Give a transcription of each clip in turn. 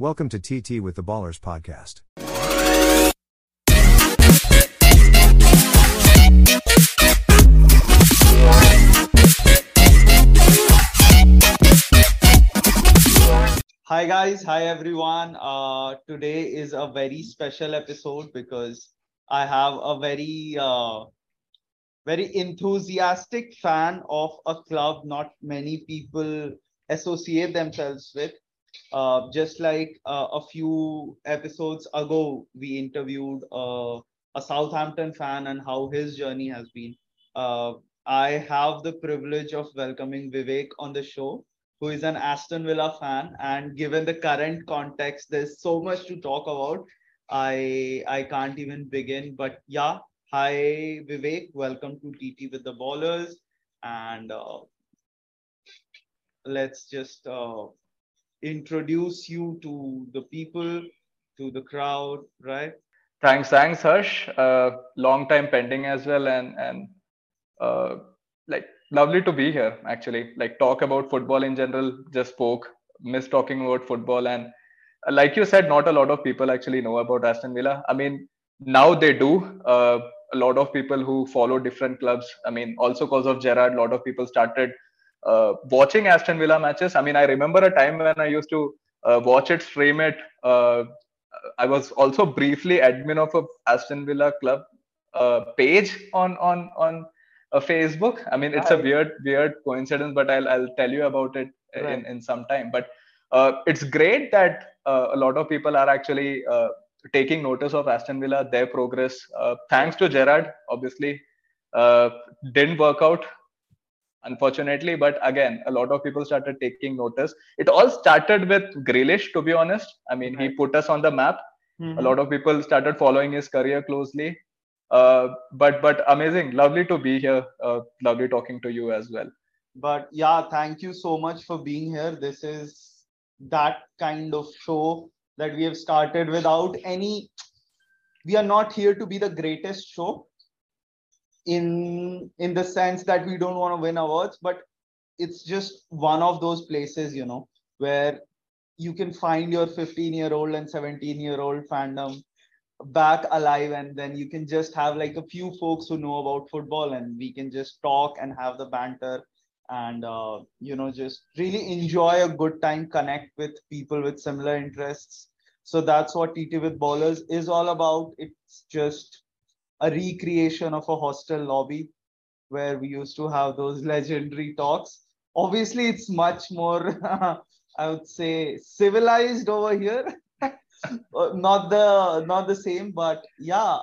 Welcome to TT with the Ballers podcast. Hi guys, hi everyone. Today is a very special episode because I have a very enthusiastic fan of a club not many people associate themselves with. Just like a few episodes ago, we interviewed a Southampton fan and how his journey has been. I have the privilege of welcoming Vivek on the show, who is an Aston Villa fan. And given the current context, there's so much to talk about. I can't even begin. But yeah, hi, Vivek. Welcome to TT with the Ballers. And let's just... introduce you to the people, to the crowd, right? Thanks, Harsh. Long time pending as well, and like lovely to be here. Actually, like talk about football in general. Just miss talking about football, and like you said, not a lot of people actually know about Aston Villa. I mean, now they do. A lot of people who follow different clubs. I mean, also because of Gerrard, a lot of people started watching Aston Villa matches. I mean, I remember a time when I used to watch it, stream it. I was also briefly admin of a Aston Villa club page on Facebook. I mean, it's a weird coincidence, but I'll tell you about it in some time. But it's great that a lot of people are actually taking notice of Aston Villa, their progress. Thanks to Gerrard, obviously, didn't work out, unfortunately, but again, a lot of people started taking notice. It all started with Grealish, to be honest. I mean, He put us on the map. Mm-hmm. A lot of people started following his career closely. But amazing, lovely to be here. Lovely talking to you as well. But yeah, thank you so much for being here. This is that kind of show that we have started without any... We are not here to be the greatest show, in the sense that we don't want to win awards, but it's just one of those places, you know, where you can find your 15-year-old and 17-year-old fandom back alive, and then you can just have like a few folks who know about football, and we can just talk and have the banter and, you know, just really enjoy a good time, connect with people with similar interests. So that's what TT with Ballers is all about. It's just a recreation of a hostel lobby where we used to have those legendary talks. Obviously, it's much more, I would say, civilized over here. Not the same, but yeah.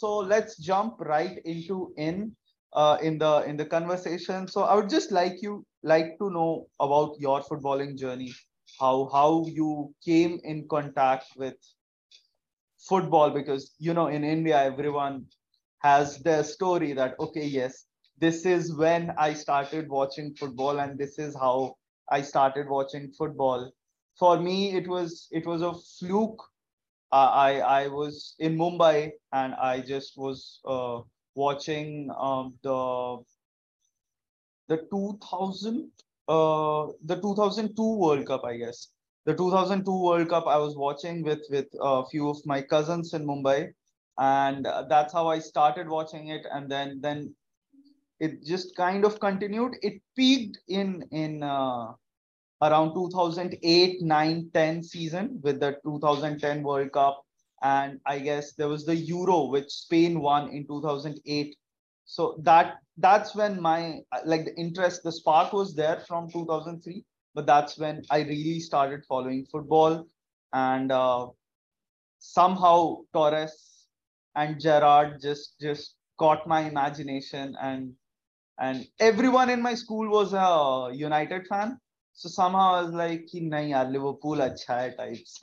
So let's jump right into in the conversation. So I would just like to know about your footballing journey, how you came in contact with football, because, you know, in India, everyone has their story that, okay, yes, this is when I started watching football and this is how I started watching football. For me, it was a fluke. I was in Mumbai and I just was watching the 2002 World Cup, I guess. The 2002 World Cup I was watching with a few of my cousins in Mumbai, and that's how I started watching it. And then it just kind of continued. It peaked in around 2008, 9, 10 season with the 2010 World Cup. And I guess there was the Euro, which Spain won in 2008. So that's when my, like, the interest, the spark was there from 2003. But that's when I really started following football, and somehow Torres and Gerrard just caught my imagination, and everyone in my school was a United fan. So somehow I was like, "Nahi yaar, Liverpool acha hai" types,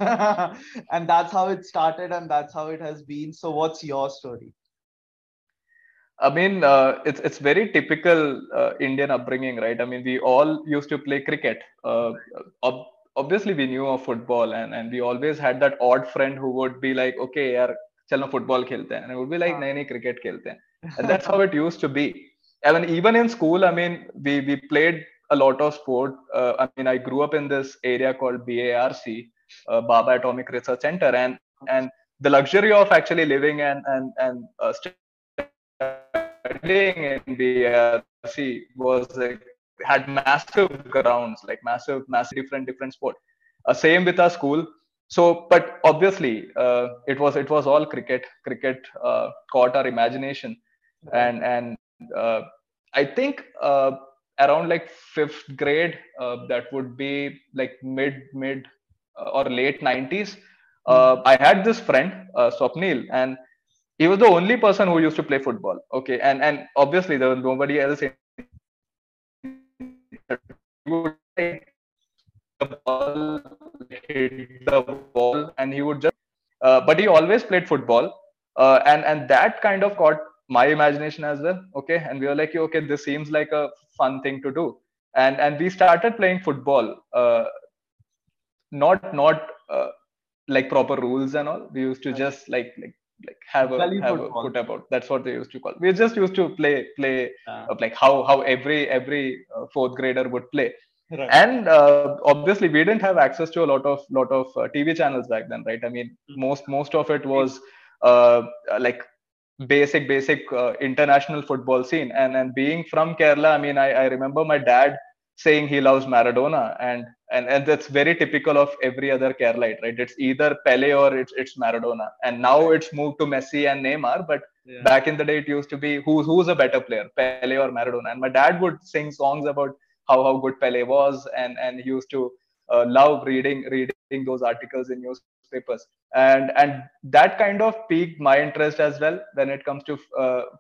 and that's how it started, and that's how it has been. So what's your story? I mean, it's very typical Indian upbringing, right? I mean, we all used to play cricket. Obviously, we knew of football, and we always had that odd friend who would be like, "Okay, yaar, chal na football khelte hain," and I would be like, "Nahi, nahi, cricket khelte hain." And that's how it used to be. I mean, even in school, I mean, we played a lot of sport. I mean, I grew up in this area called BARC, Baba Atomic Research Center, and the luxury of actually living and studying in the DRC was like, had massive grounds, like massive different sport. Same with our school. So, but obviously, it was all cricket. Cricket caught our imagination, and I think around like 5th grade, that would be like mid or late 90s. I had this friend Swapnil, and he was the only person who used to play football. Okay, and obviously there was nobody else in. Hit the ball, and he would just. But he always played football, and that kind of caught my imagination as well. Okay, and we were like, okay, this seems like a fun thing to do, and we started playing football. Not like proper rules and all. We used to just like have a put about. That's what they used to call. We just used to play like how every 4th grader would play. Right. And obviously, we didn't have access to a lot of TV channels back then, right? I mean, most of it was like basic international football scene. And being from Kerala, I mean, I remember my dad saying he loves Maradona, and that's very typical of every other Keralaite, right? It's either Pele or it's Maradona. And now it's moved to Messi and Neymar, but back in the day, it used to be who's a better player, Pele or Maradona. And my dad would sing songs about how good Pele was, and he used to love reading those articles in newspapers, and that kind of piqued my interest as well when it comes to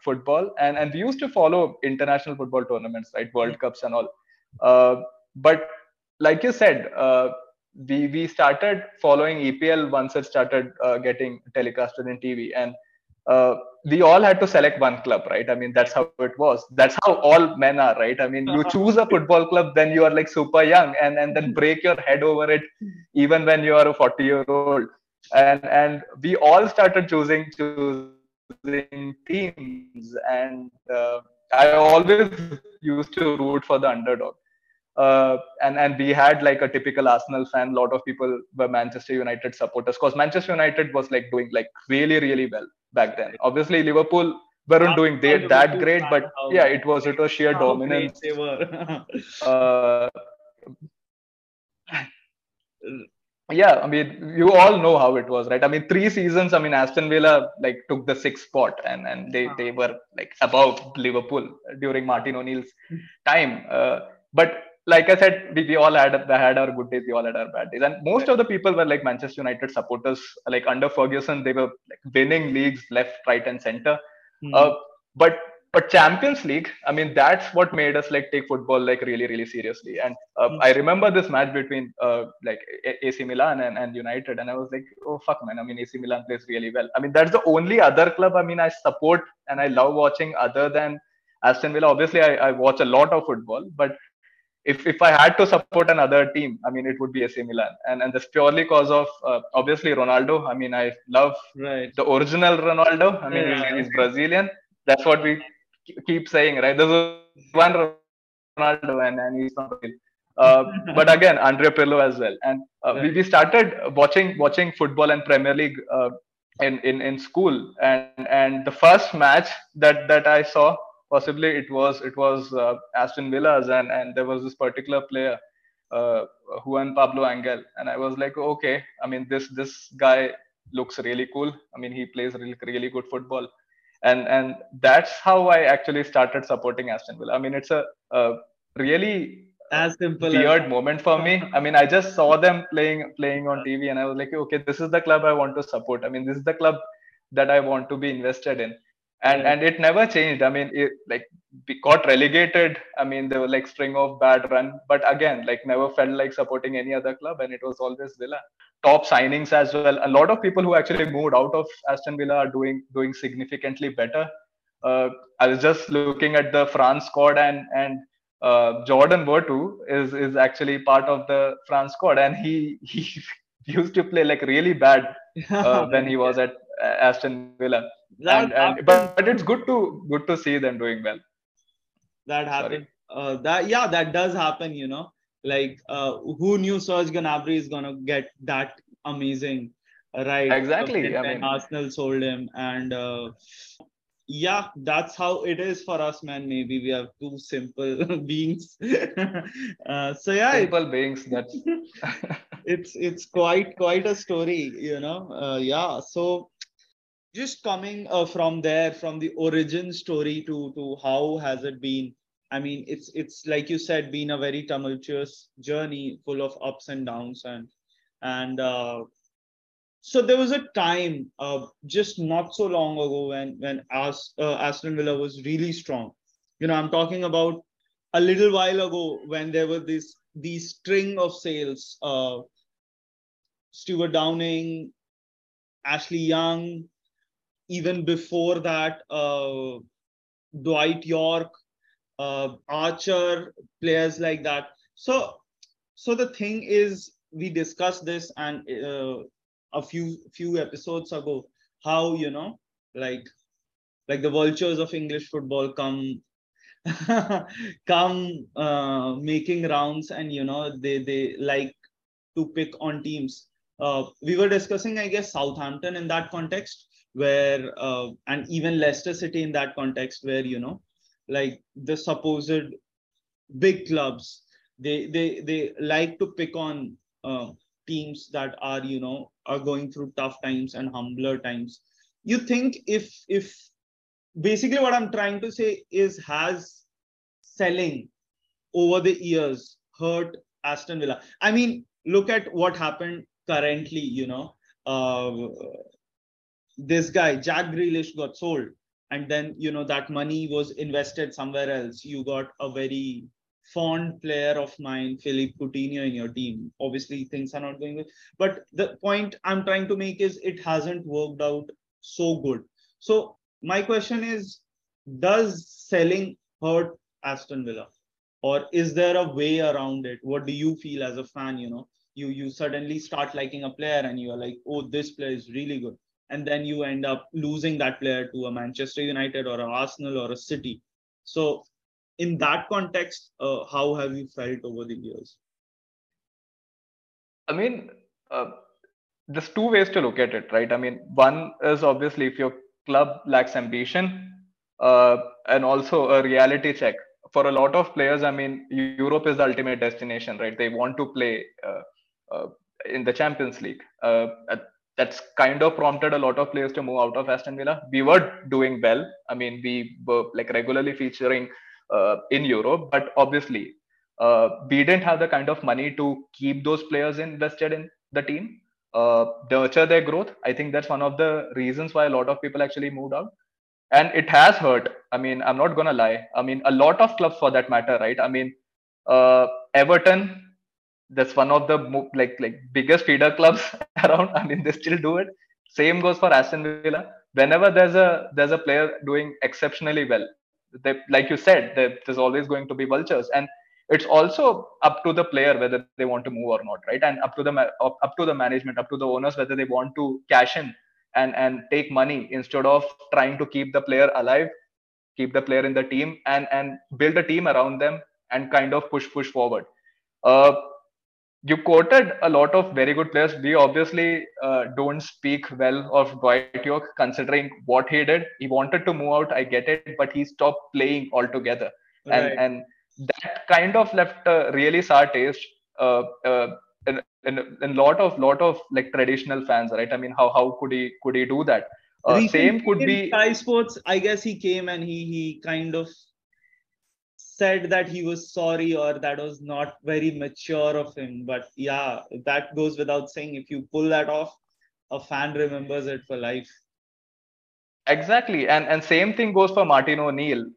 football, and we used to follow international football tournaments, right, World Cups and all. But like you said, we started following EPL once it started getting telecasted in TV, and we all had to select one club, right? I mean, that's how it was. That's how all men are, right? I mean, you choose a football club, then you are like super young, and then break your head over it, even when you are a 40-year-old. And we all started choosing teams, and I always used to root for the underdog. And we had like a typical Arsenal fan. A lot of people were Manchester United supporters because Manchester United was like doing like really well back then. Obviously, Liverpool weren't doing that great, but yeah, it was sheer dominance. They were. Yeah, I mean, you all know how it was, right? I mean, 3 seasons. I mean, Aston Villa like took the 6th spot, and they were like above Liverpool during Martin O'Neill's time, but. Like I said, we all had our good days, we all had our bad days. And most of the people were like Manchester United supporters, like under Ferguson, they were like winning leagues left, right and center. But Champions League, I mean, that's what made us like take football like really seriously. And I remember this match between like AC Milan and United. And I was like, oh, fuck, man. I mean, AC Milan plays really well. I mean, that's the only other club, I mean, I support and I love watching other than Aston Villa. Obviously, I watch a lot of football, but if I had to support another team, I mean, it would be AC Milan. And that's purely because of, obviously, Ronaldo. I mean, I love the original Ronaldo. I mean, he's Brazilian. That's what we keep saying, right? There's one Ronaldo and he's from Brazil. But again, Andrea Pirlo as well. And we started watching football and Premier League in school. And the first match that I saw, possibly it was Aston Villa's, and there was this particular player, Juan Pablo Angel, and I was like, okay, I mean, this guy looks really cool. I mean, he plays really good football, and that's how I actually started supporting Aston Villa. I mean, it's a really as simple weird moment for me. I mean, I just saw them playing on TV, and I was like, okay, this is the club I want to support. I mean, this is the club that I want to be invested in. And it never changed. I mean, it like we got relegated. I mean, there were like string of bad run, but again, like never felt like supporting any other club, and it was always Villa. Top signings as well. A lot of people who actually moved out of Aston Villa are doing significantly better. I was just looking at the France squad, and Jordan Vertu is actually part of the France squad, and he used to play like really bad when he was at Aston Villa. But it's good to see them doing well. That happened. That does happen, you know. Like, who knew Serge Gnabry is going to get that amazing, right? Exactly. I mean, Arsenal sold him. And yeah, that's how it is for us, man. Maybe we are two simple beings. So yeah. Simple beings. That's... it's quite a story, you know. Yeah. So just coming from there, from the origin story to how has it been? I mean, it's like you said, been a very tumultuous journey, full of ups and downs, and so there was a time just not so long ago when Aston Villa was really strong. You know, I'm talking about a little while ago when there were these string of sales, Stuart Downing, Ashley Young, even before that, Dwight York. Archer, players like that. So the thing is, we discussed this and a few episodes ago, how, you know, like the vultures of English football come making rounds, and you know they like to pick on teams. We were discussing, I guess, Southampton in that context, where and even Leicester City in that context, where, you know, like the supposed big clubs, they like to pick on teams that are, you know, are going through tough times and humbler times. You think if basically what I'm trying to say is, has selling over the years hurt Aston Villa? I mean, look at what happened currently, you know, this guy, Jack Grealish, got sold. And then, you know, that money was invested somewhere else. You got a very fond player of mine, Philippe Coutinho, in your team. Obviously, things are not going well. But the point I'm trying to make is, it hasn't worked out so good. So my question is, does selling hurt Aston Villa? Or is there a way around it? What do you feel as a fan? You know, you suddenly start liking a player and you're like, oh, this player is really good. And then you end up losing that player to a Manchester United or an Arsenal or a City. So in that context, how have you felt over the years? I mean, there's two ways to look at it, right? I mean, one is obviously if your club lacks ambition, and also a reality check. For a lot of players, I mean, Europe is the ultimate destination, right? They want to play in the Champions League. That's kind of prompted a lot of players to move out of Aston Villa. We were doing well. I mean, we were like regularly featuring in Europe, but obviously we didn't have the kind of money to keep those players invested in the team, nurture their growth. I think that's one of the reasons why a lot of people actually moved out. And it has hurt. I mean, I'm not going to lie. I mean, a lot of clubs for that matter, right? I mean, Everton, that's one of the like biggest feeder clubs around. I mean, they still do it. Same goes for Aston Villa. Whenever there's a player doing exceptionally well, they, like you said, there's always going to be vultures, and it's also up to the player whether they want to move or not, right? And up to the management, up to the owners, whether they want to cash in and take money instead of trying to keep the player alive, keep the player in the team, and build a team around them and kind of push forward. You quoted a lot of very good players. We obviously don't speak well of Dwight York, considering what he did. He wanted to move out, I get it, but he stopped playing altogether. Right. And that kind of left a really sour taste in lot of like traditional fans, right? I mean, how could he do that? Same could be Sky Sports. I guess he came and he kind of said that he was sorry, or that was not very mature of him. But yeah, that goes without saying. If you pull that off, a fan remembers it for life. Exactly, and same thing goes for Martin O'Neill.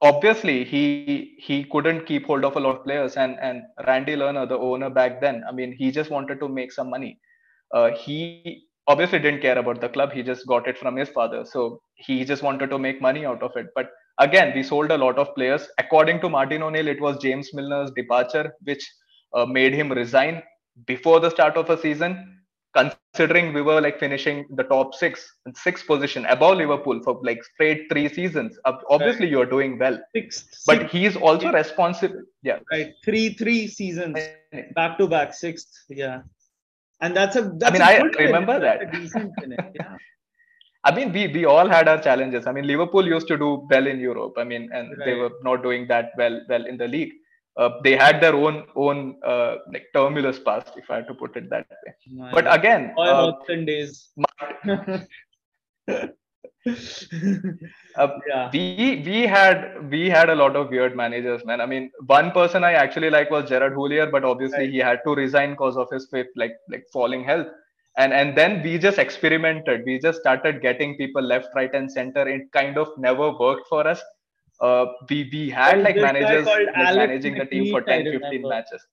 Obviously, he couldn't keep hold of a lot of players, and Randy Lerner, the owner back then, I mean, he just wanted to make some money. He obviously didn't care about the club. He just got it from his father, so he just wanted to make money out of it. But again, we sold a lot of players. According to Martin O'Neill, it was James Milner's departure which made him resign before the start of a season. considering we were like finishing the top sixth position above Liverpool for like straight 3 seasons. Obviously, right. You're doing well. Sixth, but he's also responsible. Yeah. Right. Three seasons back to back, sixth. Yeah. And that's a. I remember that. Yeah. I mean, we all had our challenges. I mean, Liverpool used to do well in Europe. I mean, and right. They were not doing that well in the league. They had their own like tumultuous past, if I had to put it that way. My but again, days. Yeah. We had a lot of weird managers, man. I mean, one person I actually like was Gerrard Houllier, but obviously right. He had to resign because of his like falling health. And then we just experimented. We just started getting people left, right, and center. It kind of never worked for us. We had and like managers like managing McLeish, the team for 10-15 matches.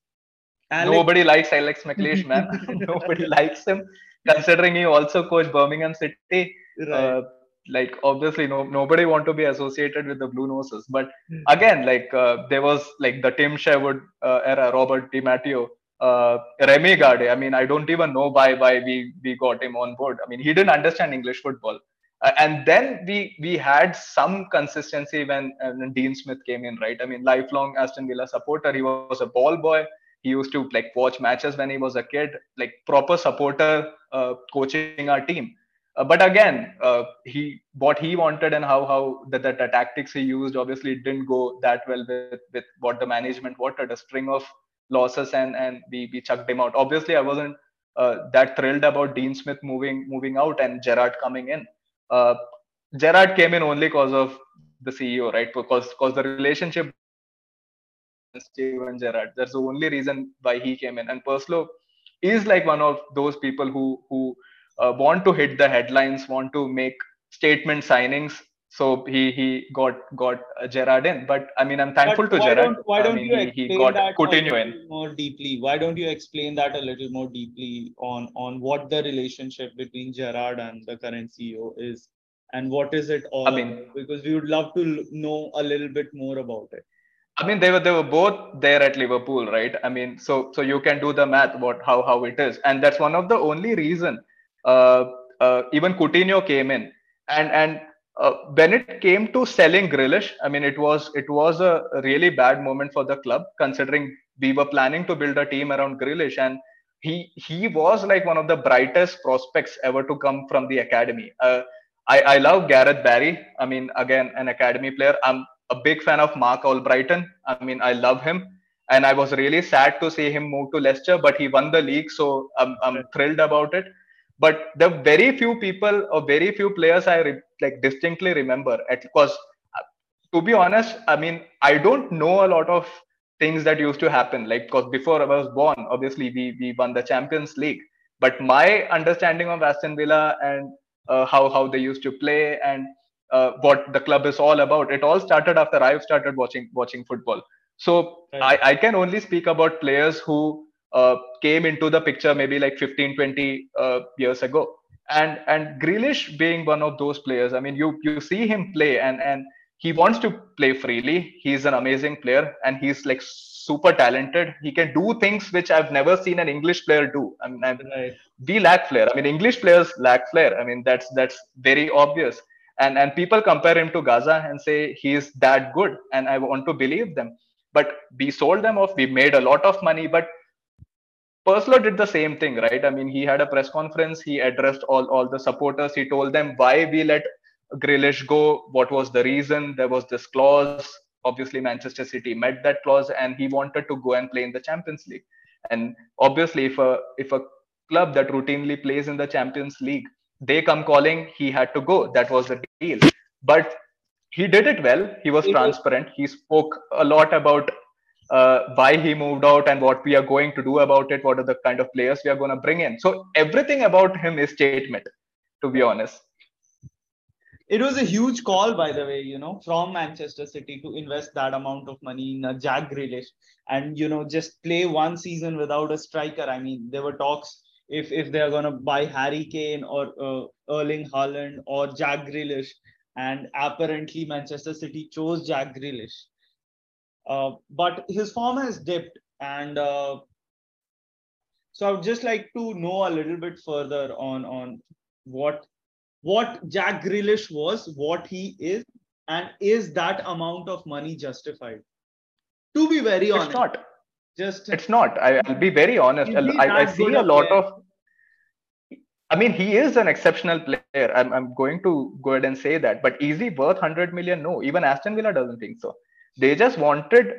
Nobody likes Alex McLeish, man. Nobody likes him, considering he also coached Birmingham City. Right. Like obviously, nobody want to be associated with the Blue Noses. But again, like there was like the Tim Sherwood era, Robert Di Matteo, Remy Gade. I mean, I don't even know why we got him on board. I mean, he didn't understand English football. And then we had some consistency when Dean Smith came in, right? I mean, lifelong Aston Villa supporter. He was a ball boy. He used to like watch matches when he was a kid, like proper supporter coaching our team. But again, what he wanted and how the tactics he used obviously didn't go that well with what the management wanted. A string of losses and we chucked him out. Obviously, I wasn't that thrilled about Dean Smith moving out and Gerrard coming in. Gerrard came in only because of the CEO, right? Because the relationship with Steve and Gerrard, that's the only reason why he came in. And Perslow is like one of those people who want to hit the headlines, want to make statement signings. So he got Gerrard in. But I mean, I'm thankful to Gerrard. He got Coutinho in more deeply. Why don't you explain that a little more deeply on what the relationship between Gerrard and the current CEO is, and what is it all? I mean, because we would love to know a little bit more about it. I mean, they were both there at Liverpool, right? I mean, so you can do the math about how it is, and that's one of the only reason. Even Coutinho came in, and. When it came to selling Grealish, I mean, it was a really bad moment for the club, considering we were planning to build a team around Grealish, and he was like one of the brightest prospects ever to come from the academy. I love Gareth Barry. I mean, again, an academy player. I'm a big fan of Mark Albrighton. I mean, I love him, and I was really sad to see him move to Leicester, but he won the league, so I'm thrilled about it. But the very few people or very few players I distinctly remember, because to be honest, I mean, I don't know a lot of things that used to happen. Like, because before I was born, obviously we won the Champions League. But my understanding of Aston Villa and how they used to play and what the club is all about, it all started after I've started watching football. So right. I can only speak about players who came into the picture maybe like 15-20 years ago, and Grealish being one of those players. I mean, you see him play, and he wants to play freely. He's an amazing player, and he's like super talented. He can do things which I've never seen an English player do. I mean, right. We lack flair. I mean, English players lack flair. I mean, that's very obvious, and people compare him to Gaza and say he's that good, and I want to believe them. But we sold them off. We made a lot of money, but Perslow did the same thing, right? I mean, he had a press conference. He addressed all the supporters. He told them why we let Grealish go, what was the reason. There was this clause. Obviously, Manchester City met that clause, and he wanted to go and play in the Champions League. And obviously, if a club that routinely plays in the Champions League, they come calling, he had to go. That was the deal. But he did it well. He was transparent. He spoke a lot about why he moved out and what we are going to do about it, what are the kind of players we are going to bring in. So everything about him is statement, to be honest. It was a huge call, by the way, from Manchester City to invest that amount of money in Jack Grealish and, just play one season without a striker. I mean, there were talks if they're going to buy Harry Kane or Erling Haaland or Jack Grealish, and apparently Manchester City chose Jack Grealish. But his form has dipped, and So I would just like to know a little bit further on what Jack Grealish was, what he is, and is that amount of money justified? To be very honest. It's not. It's not. I'll be very honest. I see a lot of... I mean, he is an exceptional player. I'm going to go ahead and say that. But is he worth 100 million? No. Even Aston Villa doesn't think so. They just wanted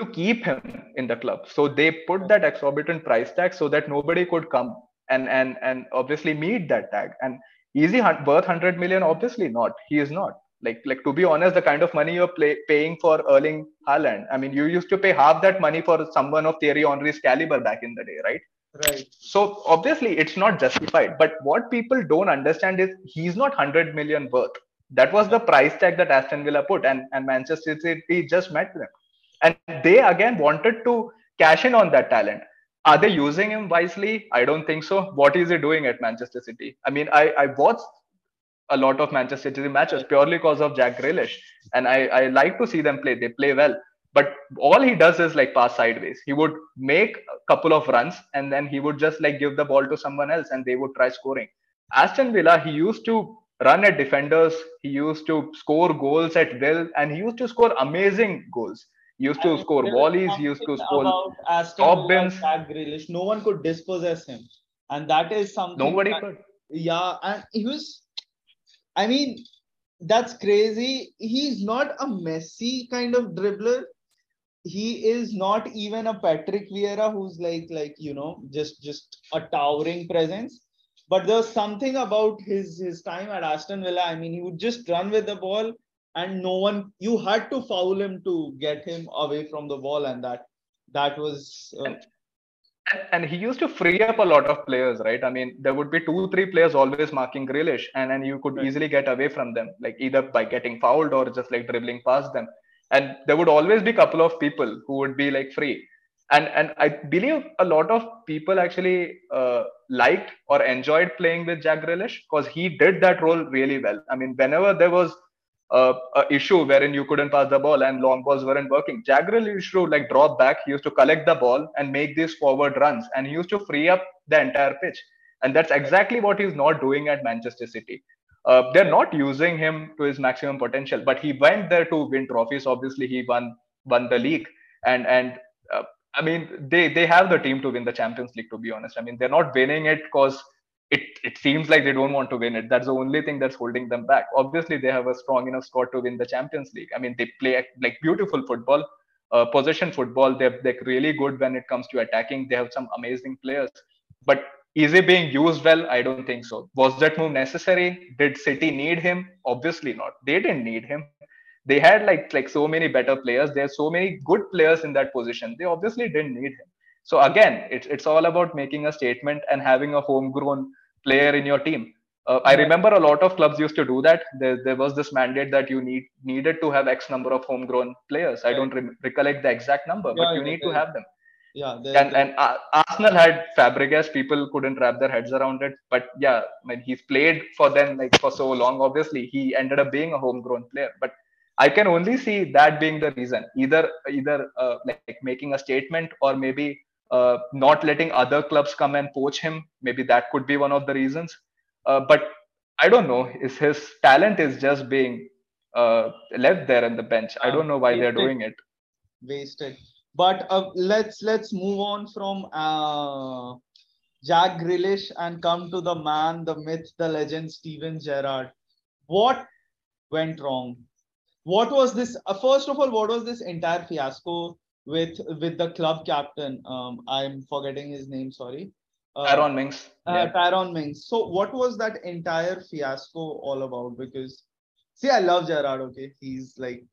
to keep him in the club. So they put that exorbitant price tag so that nobody could come and obviously meet that tag. And is he worth 100 million? Obviously not. He is not. Like to be honest, the kind of money you're paying for Erling Haaland. I mean, you used to pay half that money for someone of Thierry Henry's caliber back in the day, right? Right. So obviously it's not justified. But what people don't understand is he's not 100 million worth. That was the price tag that Aston Villa put, and Manchester City just met them. And they again wanted to cash in on that talent. Are they using him wisely? I don't think so. What is he doing at Manchester City? I mean, I watched a lot of Manchester City matches purely because of Jack Grealish. And I like to see them play. They play well. But all he does is like pass sideways. He would make a couple of runs and then he would just like give the ball to someone else and they would try scoring. Aston Villa, he used to run at defenders. He used to score goals at will and he used to score amazing goals. He used to score volleys. He used to score top bins. Jack Grealish, no one could dispossess him. And that is something. Nobody could. Yeah. And he was... I mean, that's crazy. He's not a Messi kind of dribbler. He is not even a Patrick Vieira who's like you know, just a towering presence. But there's something about his time at Aston Villa. I mean, he would just run with the ball and no one... You had to foul him to get him away from the ball. And that was... And he used to free up a lot of players, right? I mean, there would be 2-3 players always marking Grealish and you could easily get away from them, like either by getting fouled or just like dribbling past them. And there would always be a couple of people who would be like free. And I believe a lot of people actually liked or enjoyed playing with Jack Grealish because he did that role really well. I mean, whenever there was an issue wherein you couldn't pass the ball and long balls weren't working, Jack Grealish used to like drop back. He used to collect the ball and make these forward runs and he used to free up the entire pitch. And that's exactly what he's not doing at Manchester City. They're not using him to his maximum potential, but he went there to win trophies. Obviously, he won the league. And I mean, they have the team to win the Champions League, to be honest. I mean, they're not winning it because It seems like they don't want to win it. That's the only thing that's holding them back. Obviously, they have a strong enough squad to win the Champions League. I mean, they play like beautiful football, possession football. They're really good when it comes to attacking. They have some amazing players. But is he being used well? I don't think so. Was that move necessary? Did City need him? Obviously not. They didn't need him. They had like so many better players. There are so many good players in that position. They obviously didn't need him. So again, it's all about making a statement and having a homegrown player in your team. I remember a lot of clubs used to do that. There was this mandate that you needed to have X number of homegrown players. I don't recollect the exact number, but you need to have them. Yeah. And Arsenal had Fabregas. People couldn't wrap their heads around it. But yeah, I mean, he's played for them like for so long. Obviously, he ended up being a homegrown player. But I can only see that being the reason. Either like making a statement or maybe not letting other clubs come and poach him. Maybe that could be one of the reasons. But I don't know. His talent is just being left there on the bench. I don't know why they're doing it. Wasted. But let's move on from Jack Grealish and come to the man, the myth, the legend, Steven Gerrard. What went wrong? What was this? First of all, what was this entire fiasco with the club captain? I'm forgetting his name, sorry. Tyrone Mings. Tyrone Mings. So what was that entire fiasco all about? Because, see, I love Gerrard, okay? He's like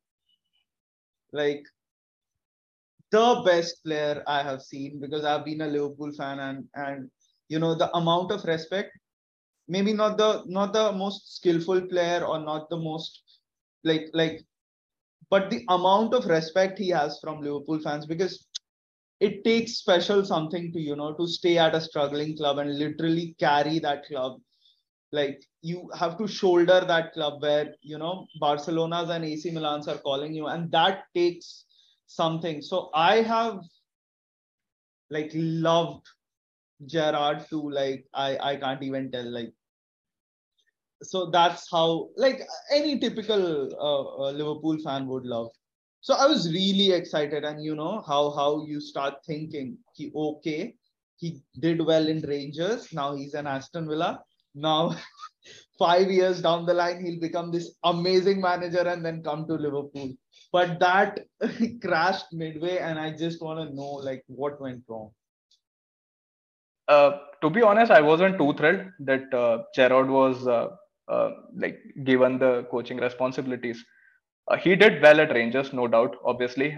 the best player I have seen because I've been a Liverpool fan and you know, the amount of respect, maybe not the most skillful player or not the most but the amount of respect he has from Liverpool fans, because it takes special something to, you know, to stay at a struggling club and literally carry that club. Like, you have to shoulder that club where, you know, Barcelona's and AC Milan's are calling you, and that takes something. So I have loved Gerrard to like, I can't even tell, like. So that's how, like, any typical Liverpool fan would love. So I was really excited, and you know how you start thinking, he did well in Rangers, now he's an Aston Villa, now 5 years down the line he'll become this amazing manager and then come to Liverpool. But that crashed midway, and I just want to know, like, what went wrong. To be honest, I wasn't too thrilled that Gerrard was like given the coaching responsibilities. He did well at Rangers, no doubt, obviously.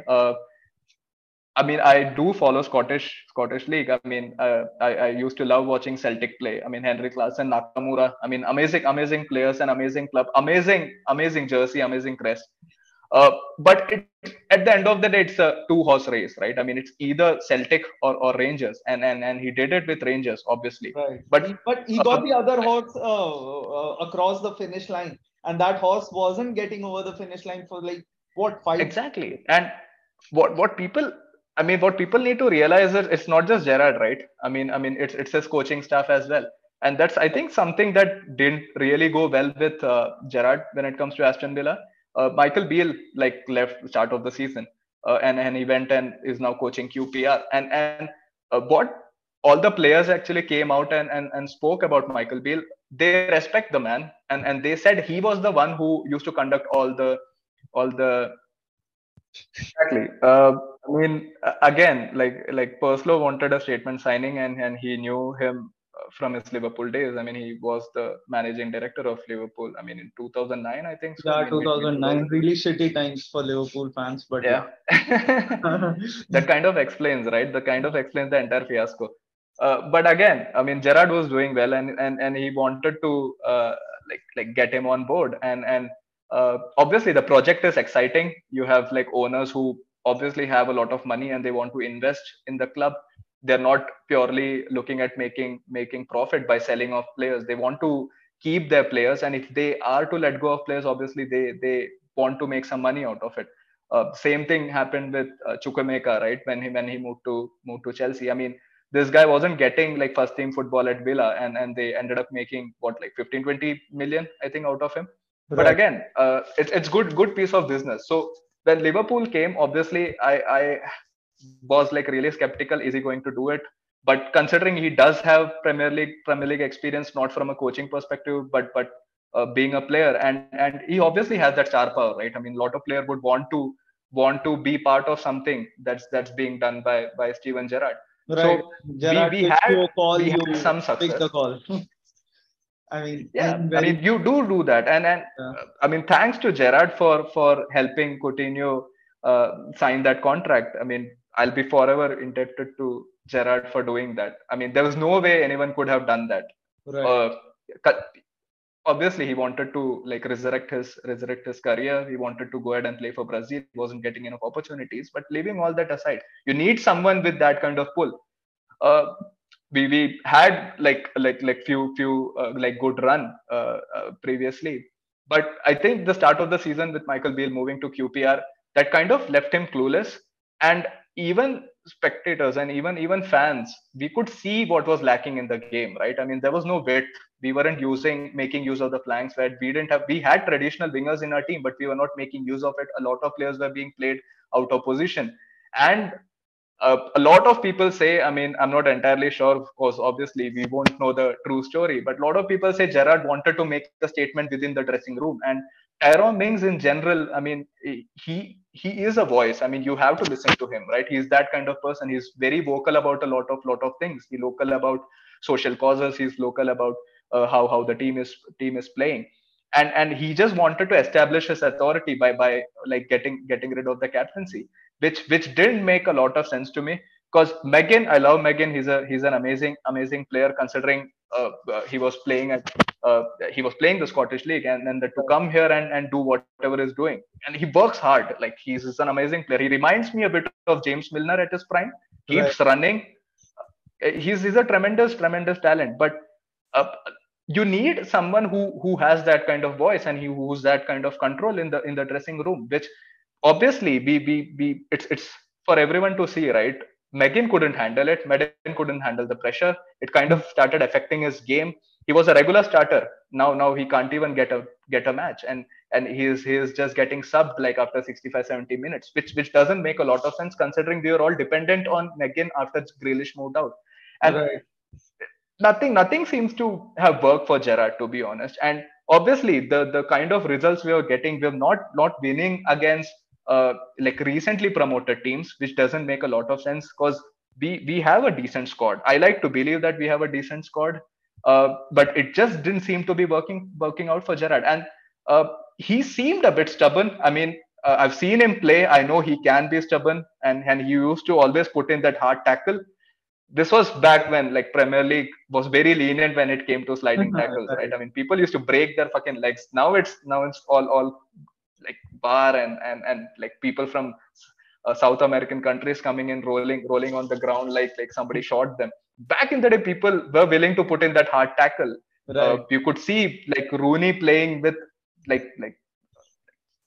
I mean, I do follow Scottish League. I mean, I used to love watching Celtic play. I mean, Henry Klassen, Nakamura. I mean, amazing players and amazing club. Amazing jersey, amazing crest. But at the end of the day, it's a two-horse race, right? I mean, it's either Celtic or Rangers, and he did it with Rangers, obviously. Right. But he got the other horse across the finish line, and that horse wasn't getting over the finish line for like what, 5? Exactly, and what people need to realize is it's not just Gerrard, right? I mean, it's his coaching staff as well, and that's, I think, something that didn't really go well with Gerrard when it comes to Aston Villa. Michael Beale like left the start of the season, and he went and is now coaching QPR. And what all the players actually came out and spoke about Michael Beale. They respect the man, and they said he was the one who used to conduct all the. Exactly. I mean, again, like Perslow wanted a statement signing, and he knew him from his Liverpool days. I mean, he was the managing director of Liverpool. I mean, in 2009, I think. So. Yeah, I mean, 2009. Really shitty times for Liverpool fans, but yeah. That kind of explains, right? That kind of explains the entire fiasco. But again, I mean, Gerrard was doing well, and he wanted to like get him on board, and obviously the project is exciting. You have like owners who obviously have a lot of money and they want to invest in the club. They're not purely looking at making profit by selling off players. They want to keep their players, and if they are to let go of players, obviously they want to make some money out of it. Same thing happened with Chukwuemeka, right? When he moved to Chelsea. I mean, this guy wasn't getting like first team football at Villa, and they ended up making what, like 15-20 million, I think, out of him. Right. But again, it's good piece of business. So when Liverpool came, obviously I was like really skeptical. Is he going to do it? But considering he does have Premier League experience, not from a coaching perspective, but being a player, and he obviously has that star power, right? I mean, a lot of players would want to be part of something that's being done by Steven Gerrard. Right. So Gerrard, we had some success. The call. I mean, yeah. I mean, you do that, and yeah. I mean, thanks to Gerrard for helping Coutinho sign that contract. I mean, I'll be forever indebted to Gerrard for doing that. I mean, there was no way anyone could have done that. Right. Obviously, he wanted to like resurrect his career. He wanted to go ahead and play for Brazil. He wasn't getting enough opportunities. But leaving all that aside, you need someone with that kind of pull. We had like few like good run previously, but I think the start of the season with Michael Beale moving to QPR, that kind of left him clueless. And even spectators and even fans, we could see what was lacking in the game, right? I mean, there was no width. We weren't making use of the flanks, where we had traditional wingers in our team, but we were not making use of it. A lot of players were being played out of position. And a lot of people say, I mean, I'm not entirely sure, of course, obviously we won't know the true story, but a lot of people say Gerrard wanted to make the statement within the dressing room. And Tyrone Mings in general, I mean, he is a voice. I mean, you have to listen to him, right? He's that kind of person. He's very vocal about a lot of things. He's local about social causes. He's local about how the team is playing, and he just wanted to establish his authority by like getting rid of the captaincy, which didn't make a lot of sense to me. Because Megan, I love Megan. He's an amazing player. Considering he was playing the Scottish League, and to come here and do whatever he's doing, and he works hard. Like, he's an amazing player. He reminds me a bit of James Milner at his prime. Keeps running. He's a tremendous talent. But you need someone who has that kind of voice and who's that kind of control in the dressing room. Which obviously it's for everyone to see, right? Megan couldn't handle it. Megan couldn't handle the pressure. It kind of started affecting his game. He was a regular starter. Now he can't even get a match, and he is just getting subbed like after 65, 70 minutes, which doesn't make a lot of sense considering we were all dependent on Megan after Grealish moved out. And right. Nothing seems to have worked for Gerrard, to be honest. And obviously the kind of results we are getting, we're not winning against like recently promoted teams, which doesn't make a lot of sense because we have a decent squad. I like to believe that we have a decent squad, but it just didn't seem to be working out for Gerrard. And he seemed a bit stubborn. I mean, I've seen him play. I know he can be stubborn, and he used to always put in that hard tackle. This was back when like Premier League was very lenient when it came to sliding tackles, right? I mean, people used to break their fucking legs. Now it's all like bar and like people from South American countries coming in rolling on the ground like somebody shot them. Back in the day, people were willing to put in that hard tackle. Right. You could see like Rooney playing with like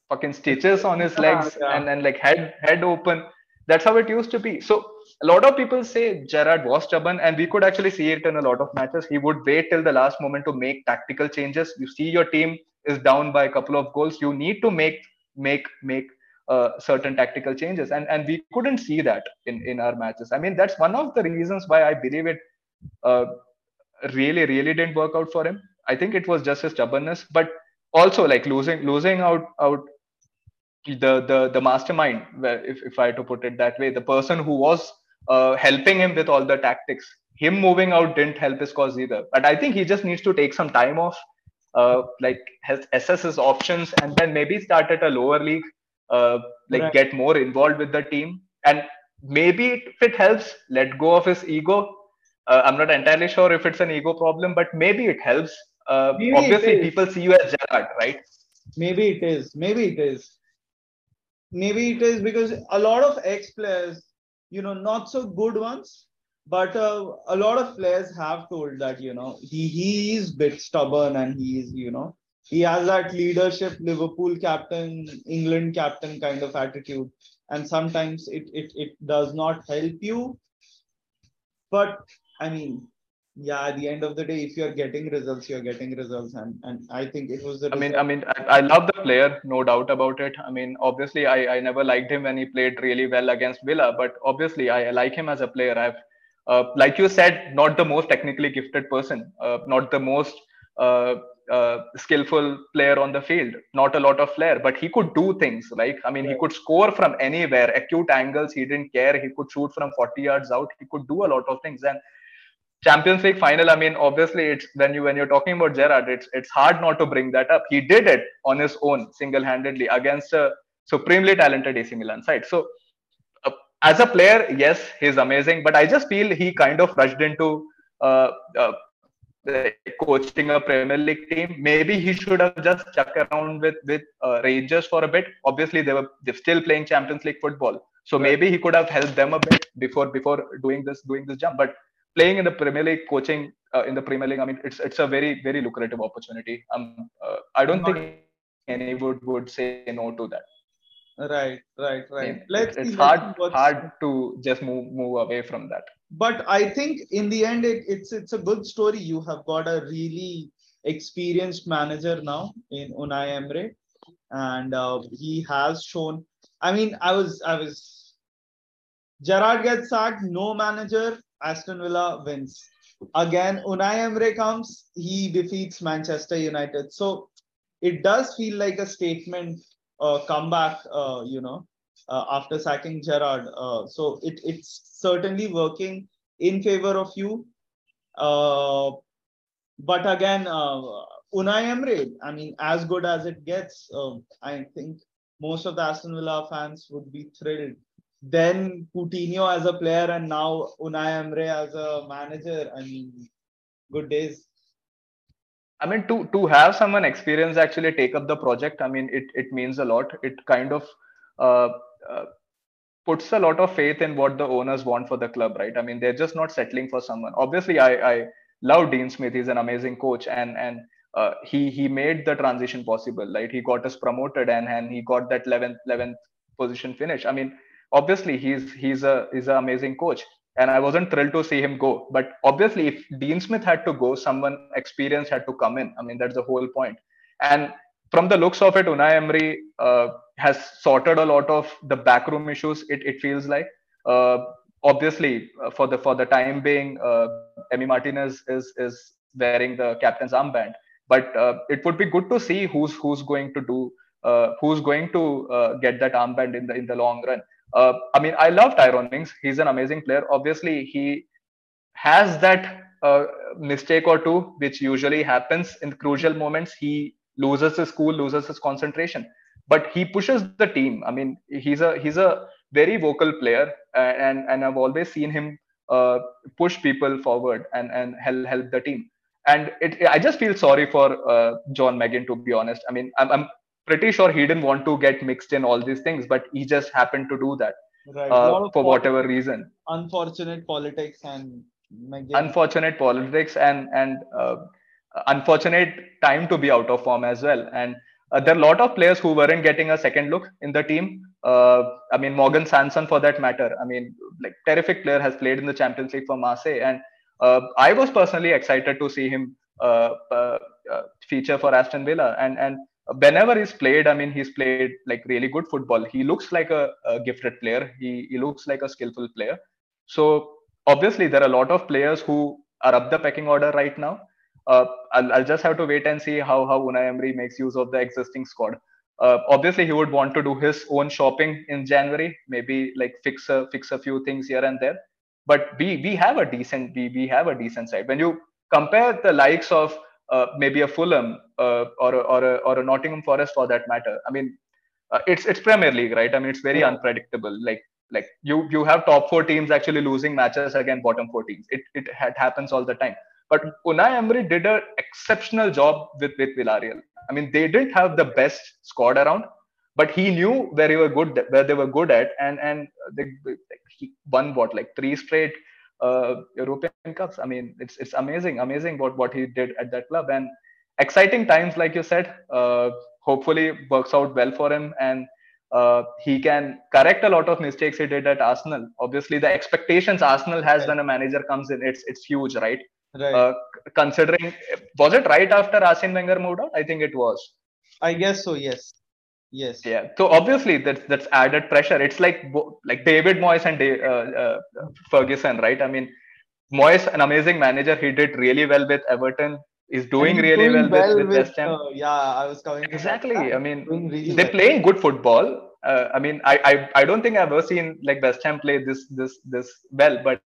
fucking stitches on his legs and like head open. That's how it used to be. So a lot of people say Gerrard was stubborn, and we could actually see it in a lot of matches. He would wait till the last moment to make tactical changes. You see your team is down by a couple of goals. You need to make certain tactical changes. And we couldn't see that in our matches. I mean, that's one of the reasons why I believe it really, really didn't work out for him. I think it was just his stubbornness, but also like losing out the mastermind, if I had to put it that way, the person who was helping him with all the tactics. Him moving out didn't help his cause either. But I think he just needs to take some time off, assess his options, and then maybe start at a lower league, right. Get more involved with the team. And maybe if it helps, let go of his ego. I'm not entirely sure if it's an ego problem, but maybe it helps. Maybe obviously, people see you as Gerrard, right? Maybe it is. Maybe it is because a lot of ex-players, not so good ones, but a lot of players have told that, he is a bit stubborn and he has that leadership, Liverpool captain, England captain kind of attitude. And sometimes it does not help you. But I mean, yeah, at the end of the day, if you're getting results, and I think it was the result. I mean, I love the player, no doubt about it. I mean, obviously, I never liked him when he played really well against Villa, but obviously, I like him as a player. I've, like you said, not the most technically gifted person, not the most skillful player on the field, not a lot of flair, but he could do things. He could score from anywhere, acute angles. He didn't care. He could shoot from 40 yards out. He could do a lot of things. And Champions League final, I mean, obviously, it's when you're talking about Gerrard, it's hard not to bring that up. He did it on his own, single-handedly, against a supremely talented AC Milan side. So, as a player, yes, he's amazing, but I just feel he kind of rushed into coaching a Premier League team. Maybe he should have just stuck around with Rangers for a bit. Obviously, they're still playing Champions League football, so maybe he could have helped them a bit before doing this jump, but. Playing in the Premier League, coaching in the Premier League, I mean, it's a very, very lucrative opportunity. I don't think anyone would say no to that. Right. I mean, it's hard to just move away from that. But I think in the end, it's a good story. You have got a really experienced manager now in Unai Emery, and he has shown. I mean, I was. Gerrard gets sacked. No manager. Aston Villa wins. Again, Unai Emery comes, he defeats Manchester United. So it does feel like a statement comeback, after sacking Gerrard. So it's certainly working in favor of you. But again, Unai Emery, I mean, as good as it gets, I think most of the Aston Villa fans would be thrilled. Then Coutinho as a player and now Unai Emery as a manager. I mean, good days. I mean, to have someone experienced actually take up the project, I mean, it means a lot. It kind of puts a lot of faith in what the owners want for the club, right? I mean, they're just not settling for someone. Obviously, I love Dean Smith. He's an amazing coach and he made the transition possible, right? He got us promoted and he got that 11th position finish. I mean, obviously he's an amazing coach, and I wasn't thrilled to see him go. But obviously, if Dean Smith had to go, someone experienced had to come in. I mean, that's the whole point. And from the looks of it, Unai Emery has sorted a lot of the backroom issues. It feels like obviously for the time being, Emi Martinez is wearing the captain's armband. But it would be good to see who's going to get that armband in the long run. I mean, I love Tyrone Mings. He's an amazing player. Obviously, he has that mistake or two, which usually happens in crucial moments. He loses his cool, loses his concentration, but he pushes the team. I mean, he's a very vocal player, and I've always seen him push people forward and help the team. And I just feel sorry for John McGinn, to be honest. I mean, I'm pretty sure he didn't want to get mixed in all these things, but he just happened to do that, right. For whatever reason. Unfortunate politics and McGinn. Unfortunate politics and unfortunate time to be out of form as well. And there are a lot of players who weren't getting a second look in the team. I mean, Morgan Sanson, for that matter. I mean, like, terrific player, has played in the Champions League for Marseille, and I was personally excited to see him feature for Aston Villa, and whenever he's played, I mean, he's played like really good football. He looks like a gifted player. He looks like a skillful player. So obviously there are a lot of players who are up the pecking order right now. I'll just have to wait and see how Unai Emery makes use of the existing squad. Obviously he would want to do his own shopping in January, maybe like fix a few things here and there. But we have a decent we have a decent side. When you compare the likes of maybe a Fulham or a Nottingham Forest, for that matter, I mean, it's Premier League, right? I mean, it's very unpredictable. Like you have top four teams actually losing matches against bottom four teams. It happens all the time. But Unai Emery did an exceptional job with Villarreal. I mean, they didn't have the best squad around, but he knew where they were good at, and he won like 3 straight European Cups. I mean, it's amazing what he did at that club, and exciting times, like you said. Hopefully, it works out well for him, and he can correct a lot of mistakes he did at Arsenal. Obviously, the expectations Arsenal has when a manager comes in, it's huge, right? Right. Considering, was it right after Arsene Wenger moved out? I think it was. I guess so. Yes. Yes. Yeah. So obviously that's added pressure. It's like David Moyes and Ferguson, right? I mean, Moyes, an amazing manager. He did really well with Everton. He's doing really well with West Ham. Yeah, I was coming. Exactly. I mean, really they're playing good football. I mean, I don't think I've ever seen like West Ham play this well. But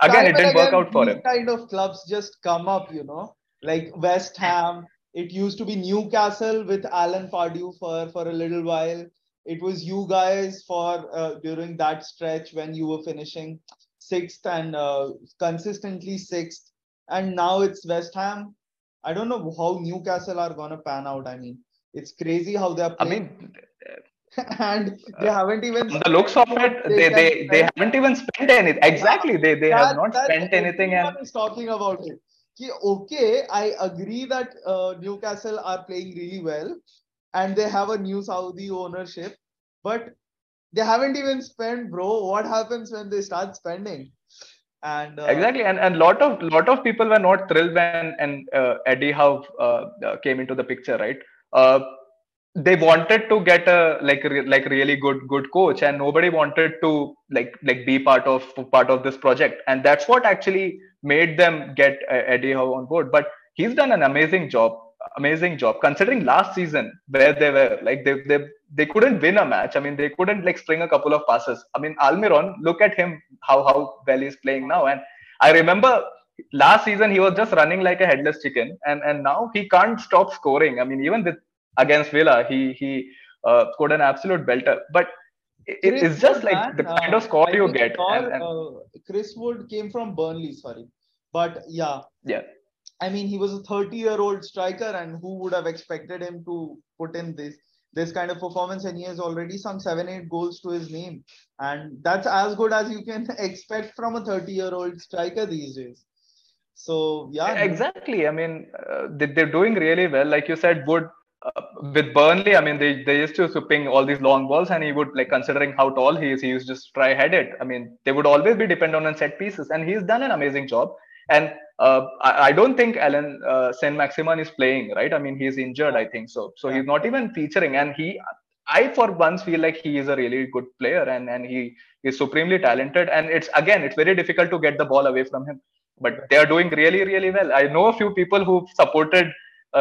again, it didn't work out for him. Kind of clubs just come up, you know, like West Ham. It used to be Newcastle with Alan Pardew for a little while. It was you guys for during that stretch when you were finishing 6th and consistently 6th. And now it's West Ham. I don't know how Newcastle are going to pan out. I mean, it's crazy how they're playing. I mean, and they haven't even... The looks of it, they haven't even spent anything. Exactly, they have not spent anything. Everyone is talking about it. Okay, I agree that Newcastle are playing really well and they have a new Saudi ownership, but they haven't even spent, bro. What happens when they start spending? And exactly, and lot of people were not thrilled when Eddie Howe came into the picture, right? They wanted to get a like really good coach, and nobody wanted to like be part of this project, and that's what actually made them get Eddie Howe on board. But he's done an amazing job considering last season where they were like they couldn't win a match. I mean, they couldn't like string a couple of passes. I mean, Almiron, look at him how well he's playing now. And I remember last season he was just running like a headless chicken, and now he can't stop scoring. I mean, even against Villa he scored an absolute belter. But it's just like the kind of score you get. Chris Wood came from Burnley, sorry. But yeah. I mean, he was a 30-year-old striker, and who would have expected him to put in this kind of performance? And he has already some 7-8 goals to his name. And that's as good as you can expect from a 30-year-old striker these days. So, yeah. Exactly. I mean, they're doing really well. Like you said, Wood, with Burnley, I mean, they used to ping all these long balls, and he would, like, considering how tall he is, he used to just try head it. I mean, they would always be dependent on set pieces, and he's done an amazing job. And I don't think Alan Saint-Maximin is playing, right? I mean, he's injured, I think so. So he's not even featuring, and he, I for once feel like he is a really good player, and he is supremely talented. And it's, again, it's very difficult to get the ball away from him. But they are doing really, really well. I know a few people who've supported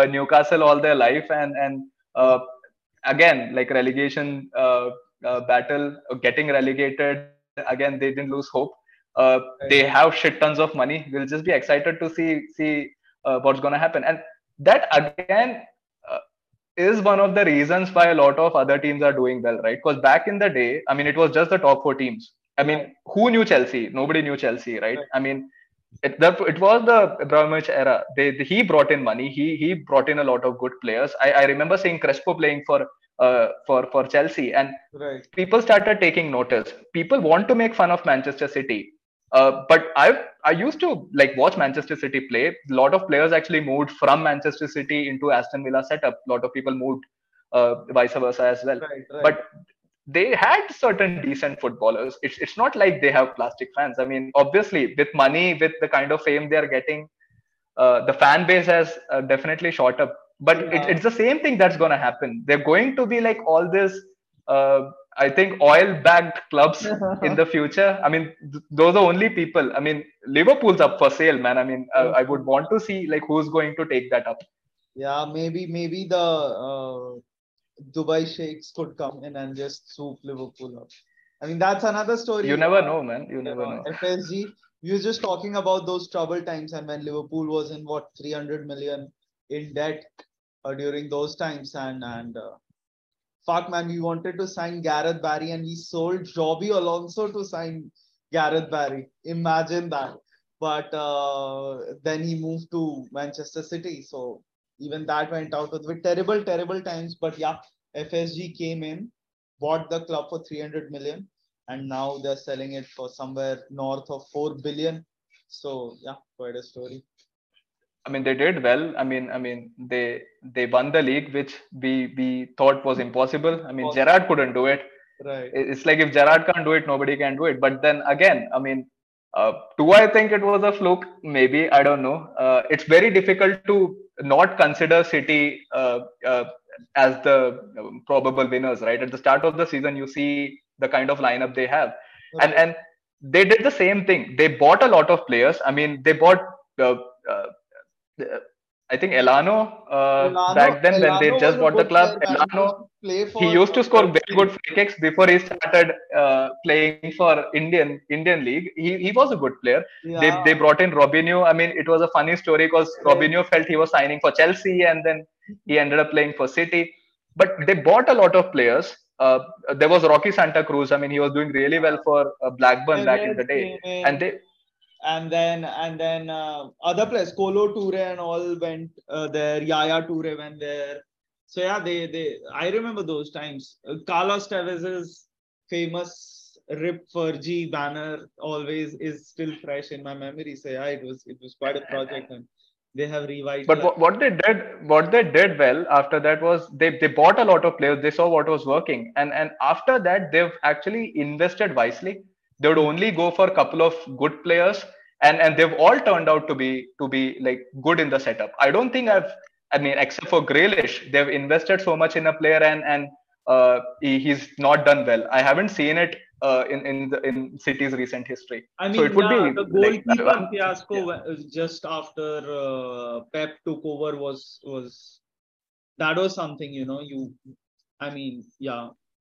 Newcastle all their life, and again, like relegation battle, getting relegated, again, they didn't lose hope. They have shit tons of money. We'll just be excited to see what's going to happen. And that, again, is one of the reasons why a lot of other teams are doing well, right? Because back in the day, I mean, it was just the top four teams. I mean, who knew Chelsea? Nobody knew Chelsea, right? I mean, it was the Abramovich era. He brought in money. He brought in a lot of good players. I remember seeing Crespo playing for Chelsea, and people started taking notice. People want to make fun of Manchester City, but I used to like watch Manchester City play. A lot of players actually moved from Manchester City into Aston Villa setup. A lot of people moved vice versa as well. But they had certain decent footballers. It's not like they have plastic fans. I mean, obviously, with money, with the kind of fame they are getting, the fan base has definitely shot up. But it's the same thing that's going to happen. They're going to be like all this, I think, oil-backed clubs in the future. I mean, those are only people. I mean, Liverpool's up for sale, man. I mean, I would want to see like who's going to take that up. Yeah, maybe the... Dubai Sheikhs could come in and just swoop Liverpool up. I mean, that's another story. You never know, man. You never know. FSG, we were just talking about those trouble times, and when Liverpool was in, what, 300 million in debt during those times. And fuck, man, we wanted to sign Gareth Barry, and we sold Joby Alonso to sign Gareth Barry. Imagine that. But then he moved to Manchester City, so... Even that went out with terrible, terrible times. But yeah, FSG came in, bought the club for 300 million. And now they're selling it for somewhere north of 4 billion. So yeah, quite a story. I mean, they did well. I mean, they won the league, which we thought was impossible. I mean, Gerrard couldn't do it. Right. It's like if Gerrard can't do it, nobody can do it. But then again, I mean, do I think it was a fluke? Maybe. I don't know. It's very difficult to not consider City as the probable winners, right? At the start of the season, you see the kind of lineup they have. Okay. And they did the same thing. They bought a lot of players. I mean, they bought, I think, Elano back then when they just bought the club. Elano, he used to score very good free kicks before he started playing for Indian League. He was a good player. Yeah. They brought in Robinho. I mean, it was a funny story because Robinho felt he was signing for Chelsea, and then he ended up playing for City. But they bought a lot of players. There was Rocky Santa Cruz. I mean, he was doing really well for Blackburn back in the day. And then other players, Kolo Toure and all went there. Yaya Toure went there. So yeah, I remember those times. Carlos Tevez's famous "Rip Fergie" banner always is still fresh in my memory. So yeah, it was quite a project, and they have revived. But what they did well after that was they bought a lot of players. They saw what was working, and after that they've actually invested wisely. They would only go for a couple of good players, and they've all turned out to be like good in the setup. I don't think except for Grealish, they've invested so much in a player, and he's not done well. I haven't seen it in City's recent history. I mean, so it would be the goalkeeper fiasco just after Pep took over was that was something, you know.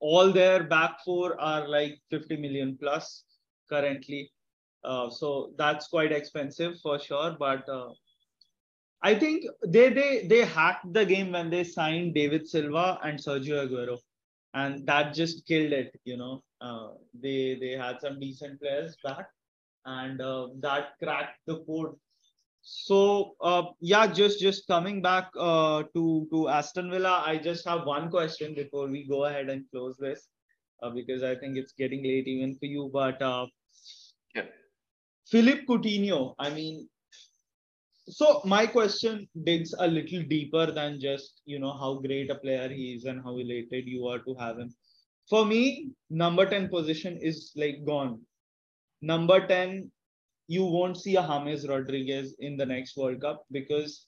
All their back four are like 50 million plus currently. So that's quite expensive for sure. But I think they hacked the game when they signed David Silva and Sergio Aguero. And that just killed it, you know. They had some decent players back. And that cracked the code. So, just coming back to Aston Villa, I just have one question before we go ahead and close this. Because I think it's getting late even for you. But Philippe Coutinho, I mean... So my question digs a little deeper than just, you know, how great a player he is and how elated you are to have him. For me, number 10 position is like gone. Number 10, you won't see a James Rodriguez in the next World Cup, because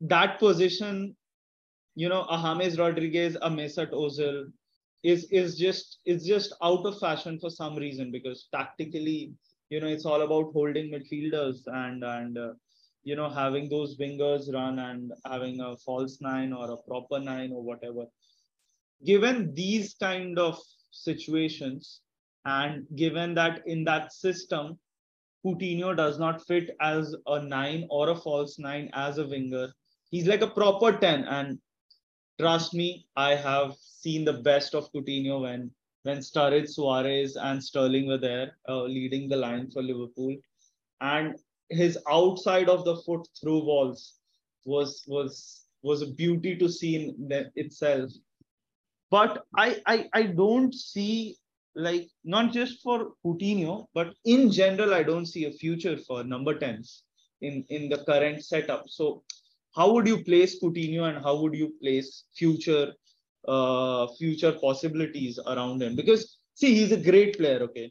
that position, you know, a James Rodriguez, a Mesut Ozil is just out of fashion for some reason, because tactically, you know, it's all about holding midfielders and you know, having those wingers run and having a false nine or a proper nine or whatever. Given these kind of situations, and given that in that system, Coutinho does not fit as a nine or a false nine as a winger. He's like a proper 10. And trust me, I have seen the best of Coutinho when Sturridge, Suarez and Sterling were there leading the line for Liverpool. And his outside of the foot through balls was a beauty to see in itself. But I don't see, like, not just for Coutinho, but in general, I don't see a future for number 10s in the current setup. So how would you place Coutinho and how would you place future possibilities around him? Because, see, he's a great player, okay?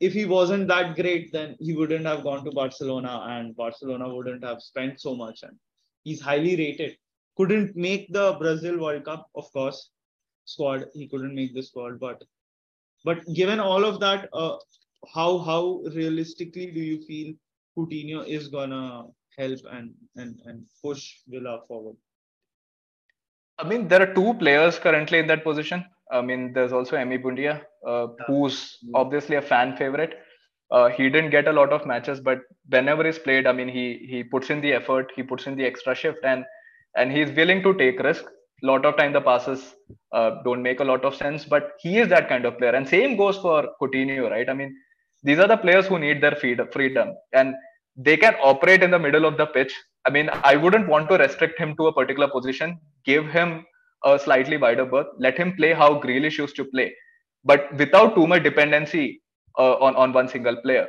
If he wasn't that great, then he wouldn't have gone to Barcelona and Barcelona wouldn't have spent so much. And he's highly rated. Couldn't make the Brazil World Cup, of course, squad. He couldn't make the squad, but given all of that, how realistically do you feel Coutinho is gonna help and push Villa forward? I mean, there are two players currently in that position. I mean, there's also Emi Buendia, who's obviously a fan favorite. He didn't get a lot of matches, but whenever he's played, I mean, he puts in the effort, he puts in the extra shift, and he's willing to take risk. A lot of time the passes don't make a lot of sense, but he is that kind of player. And same goes for Coutinho, right? I mean, these are the players who need their freedom and they can operate in the middle of the pitch. I mean, I wouldn't want to restrict him to a particular position, give him a slightly wider berth, let him play how Grealish used to play, but without too much dependency on one single player.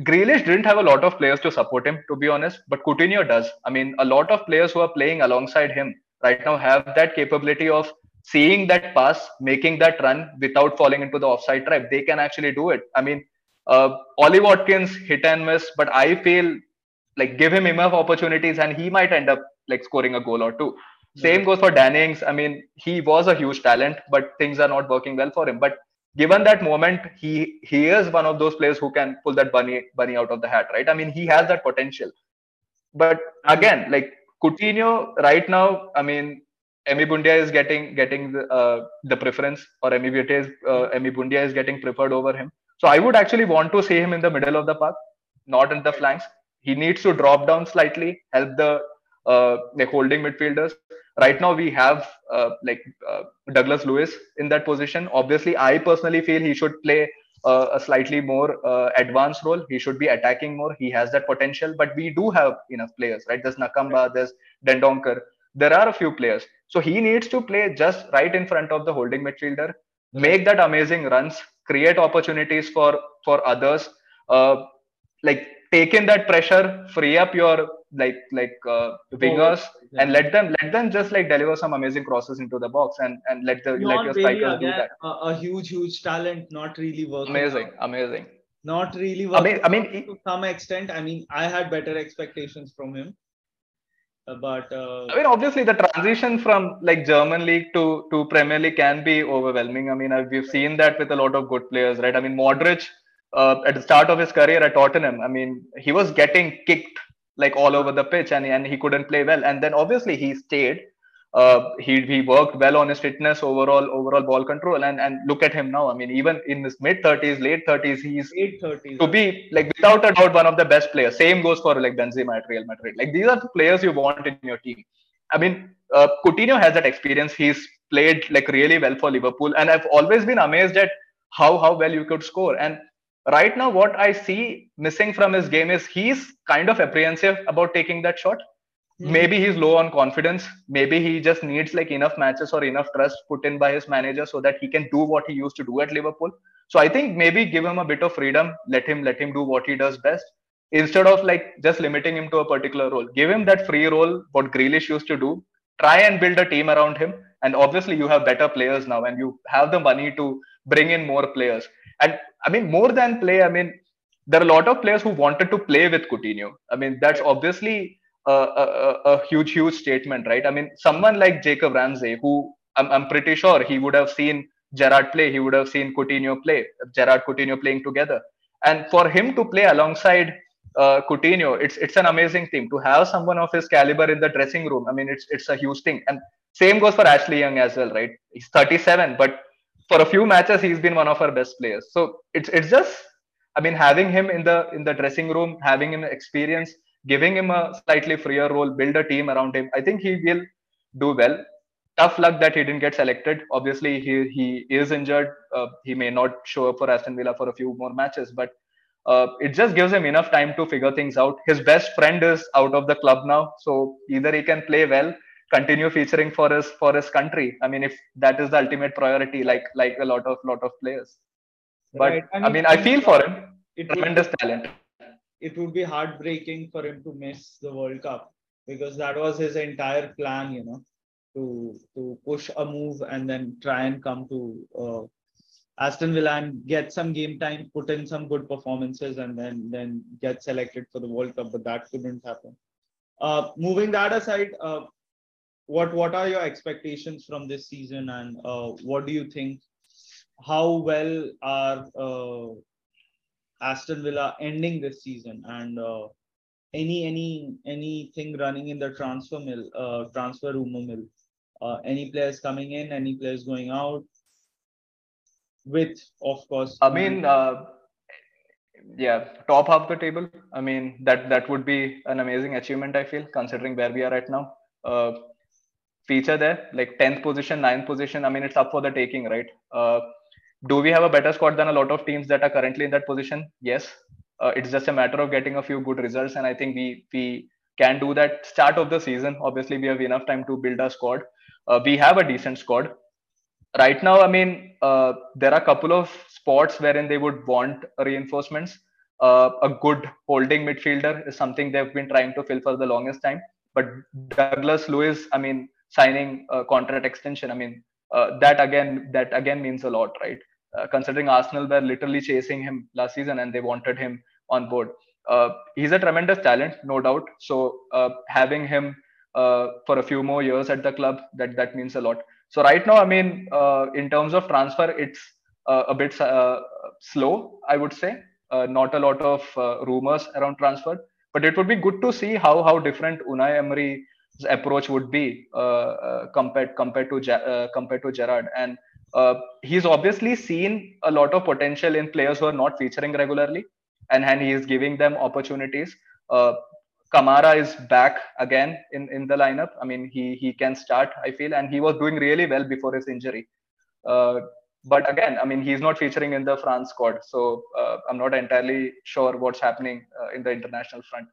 Grealish didn't have a lot of players to support him, to be honest, but Coutinho does. I mean, a lot of players who are playing alongside him right now have that capability of seeing that pass, making that run without falling into the offside trap. They can actually do it. I mean, Ollie Watkins hit and miss, but I feel like give him enough opportunities and he might end up like scoring a goal or two. Mm-hmm. Same goes for Dan Ings. I mean, he was a huge talent, but things are not working well for him. But given that moment, he is one of those players who can pull that bunny out of the hat, right? I mean, he has that potential. But again, like Coutinho right now, I mean, Emi Buendia is getting the preference, or Emi Buendia is getting preferred over him. So I would actually want to see him in the middle of the park, not in the flanks. He needs to drop down slightly, help the holding midfielders. Right now we have Douglas Lewis in that position. Obviously, I personally feel he should play a slightly more advanced role. He should be attacking more. He has that potential, but we do have enough players, right? There's Nakamba, there's Dendonkar. There are a few players. So he needs to play just right in front of the holding midfielder, make that amazing runs, create opportunities for others, take in that pressure, free up your wingers, yeah, and let them just deliver some amazing crosses into the box and let your strikers do that. A huge talent, not really working. Amazing. Not really working. I mean, to some extent. I mean, I had better expectations from him. But I mean, obviously, the transition from German league to Premier League can be overwhelming. I mean, we've seen that with a lot of good players, right? I mean, Modric. At the start of his career at Tottenham, I mean, he was getting kicked all over the pitch and he couldn't play well. And then obviously he stayed. He worked well on his fitness, overall ball control. And look at him now. I mean, even in his mid-30s, late-30s, he's to be without a doubt one of the best players. Same goes for Benzema at Real Madrid. These are the players you want in your team. I mean, Coutinho has that experience. He's played really well for Liverpool. And I've always been amazed at how well you could score. And right now, what I see missing from his game is he's kind of apprehensive about taking that shot. Mm-hmm. Maybe he's low on confidence. Maybe he just needs enough matches or enough trust put in by his manager so that he can do what he used to do at Liverpool. So I think maybe give him a bit of freedom, let him do what he does best. instead of like just limiting him to a particular role. Give him that free role, what Grealish used to do. Try and build a team around him. And obviously you have better players now and you have the money to bring in more players. And I mean, more than play, I mean, there are a lot of players who wanted to play with Coutinho. I mean, that's obviously a huge, huge statement, right? I mean, someone like Jacob Ramsey, who I'm pretty sure he would have seen Gerrard play. He would have seen Coutinho play, Gerrard Coutinho playing together. And for him to play alongside Coutinho, it's an amazing thing. To have someone of his caliber in the dressing room, I mean, it's a huge thing. And same goes for Ashley Young as well, right? He's 37, but for a few matches, he's been one of our best players. So it's just, I mean, having him in the dressing room, having him experience, giving him a slightly freer role, build a team around him. I think he will do well. Tough luck that he didn't get selected. Obviously, he is injured. He may not show up for Aston Villa for a few more matches, but it just gives him enough time to figure things out. His best friend is out of the club now, so either he can play well, continue featuring for his country. I mean, if that is the ultimate priority, like a lot of players. But right. I mean, I feel for him. Tremendous talent. It would be heartbreaking for him to miss the World Cup, because that was his entire plan, you know, to push a move and then try and come to Aston Villa and get some game time, put in some good performances, and then get selected for the World Cup. But that couldn't happen. Moving that aside, what are your expectations from this season, and what do you think? How well are Aston Villa ending this season? And anything running in the transfer rumor mill? Any players coming in? Any players going out? With, of course, I mean, yeah, top half the table. I mean, that would be an amazing achievement, I feel, considering where we are right now. Feature there, like 10th position, 9th position. I mean, it's up for the taking, right? Do we have a better squad than a lot of teams that are currently in that position? Yes. It's just a matter of getting a few good results. And I think we can do that. Start of the season, obviously, we have enough time to build our squad. We have a decent squad. Right now, I mean, there are a couple of spots wherein they would want reinforcements. A good holding midfielder is something they've been trying to fill for the longest time. But Douglas Lewis, I mean, signing a contract extension, I mean, that again means a lot, right? Considering Arsenal were literally chasing him last season and they wanted him on board. He's a tremendous talent, no doubt. So having him for a few more years at the club, that means a lot. So right now, I mean, in terms of transfer, it's a bit slow, I would say. Not a lot of rumors around transfer, but it would be good to see how different Unai Emery's approach would be compared to Gerrard. And he's obviously seen a lot of potential in players who are not featuring regularly, and he is giving them opportunities. Kamara is back again in the lineup. I mean, he can start, I feel, and he was doing really well before his injury. But again, I mean, he's not featuring in the France squad. So I'm not entirely sure what's happening in the international front,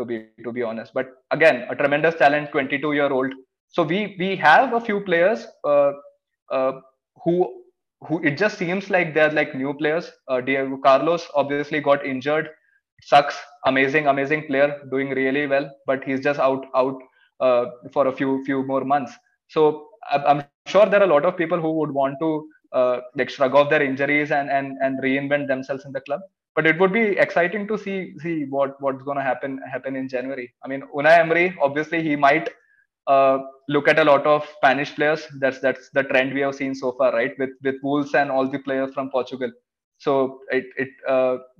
to be honest. But again, a tremendous talent, 22-year-old. So we have a few players who it just seems like they're like new players. Diego Carlos obviously got injured. Sucks. Amazing player, doing really well, but he's just out for a few more months. So I'm sure there are a lot of people who would want to like shrug off their injuries and reinvent themselves in the club. But it would be exciting to see what's going to happen in January. I mean, Unai Emery, obviously, he might look at a lot of Spanish players. That's the trend we have seen so far, right? With Wolves and all the players from Portugal. So we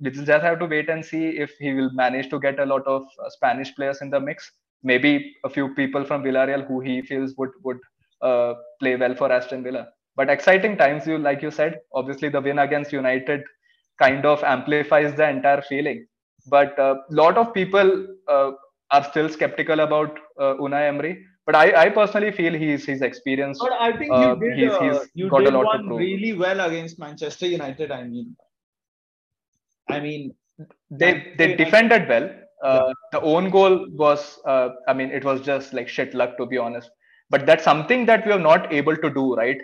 just have to wait and see if he will manage to get a lot of Spanish players in the mix. Maybe a few people from Villarreal who he feels would play well for Aston Villa. But exciting times, like you said. Obviously, the win against United kind of amplifies the entire feeling. But a lot of people are still skeptical about Unai Emery. But I personally feel he's experienced. But I think you did one really well against Manchester United. I mean, they defended well. The own goal was, I mean, it was just like shit luck, to be honest. But that's something that we are not able to do, right?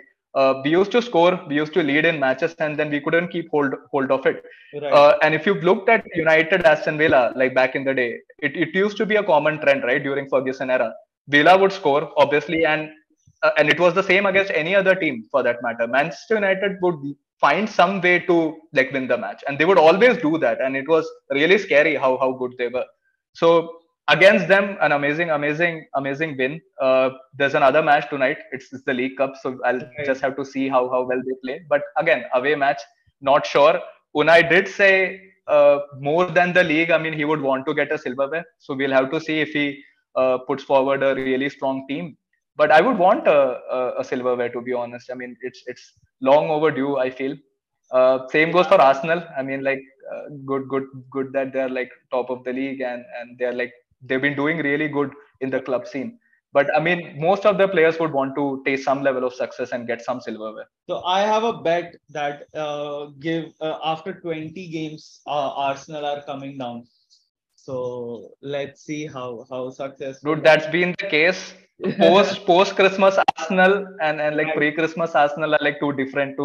We used to score, we used to lead in matches, and then we couldn't keep hold of it. Right. And if you've looked at United, Aston Villa, like back in the day, it used to be a common trend, right? During Ferguson era, Villa would score, obviously, and it was the same against any other team for that matter. Manchester United would find some way to like win the match, and they would always do that. And it was really scary how good they were. So against them, an amazing win. There's another match tonight. It's the League Cup, so I'll just have to see how well they play. But again, away match, not sure. Unai did say more than the league, I mean, he would want to get a silverware. So we'll have to see if he puts forward a really strong team. But I would want a silverware, to be honest. I mean, it's long overdue, I feel. Same goes for Arsenal. I mean, like good that they're like top of the league and they're like. They've been doing really good in the club scene. But, I mean, most of the players would want to taste some level of success and get some silverware. So, I have a bet that after 20 games, Arsenal are coming down. So, let's see how successful... Dude, that's been the case. Post-Christmas Arsenal and like pre-Christmas Arsenal are like two different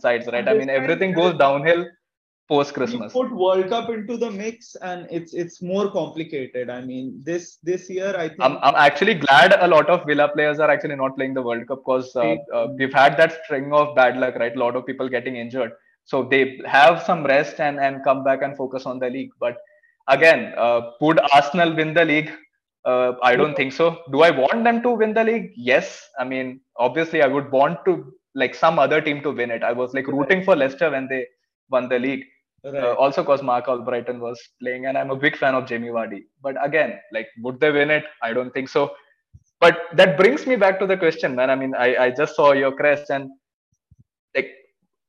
sides, right? I mean, everything goes downhill. Post Christmas, you put World Cup into the mix, and it's more complicated. I mean, this year, I think I'm actually glad a lot of Villa players are actually not playing the World Cup, because we've had that string of bad luck, right? A lot of people getting injured, so they have some rest and come back and focus on the league. But again, would Arsenal win the league? I don't think so. Do I want them to win the league? Yes, I mean, obviously, I would want to like some other team to win it. I was like rooting for Leicester when they won the league. Right. Also because Mark Albrighton was playing, and I'm a big fan of Jamie Vardy. But again, like, would they win it? I don't think so. But that brings me back to the question, man. I mean, I just saw your crest, and like,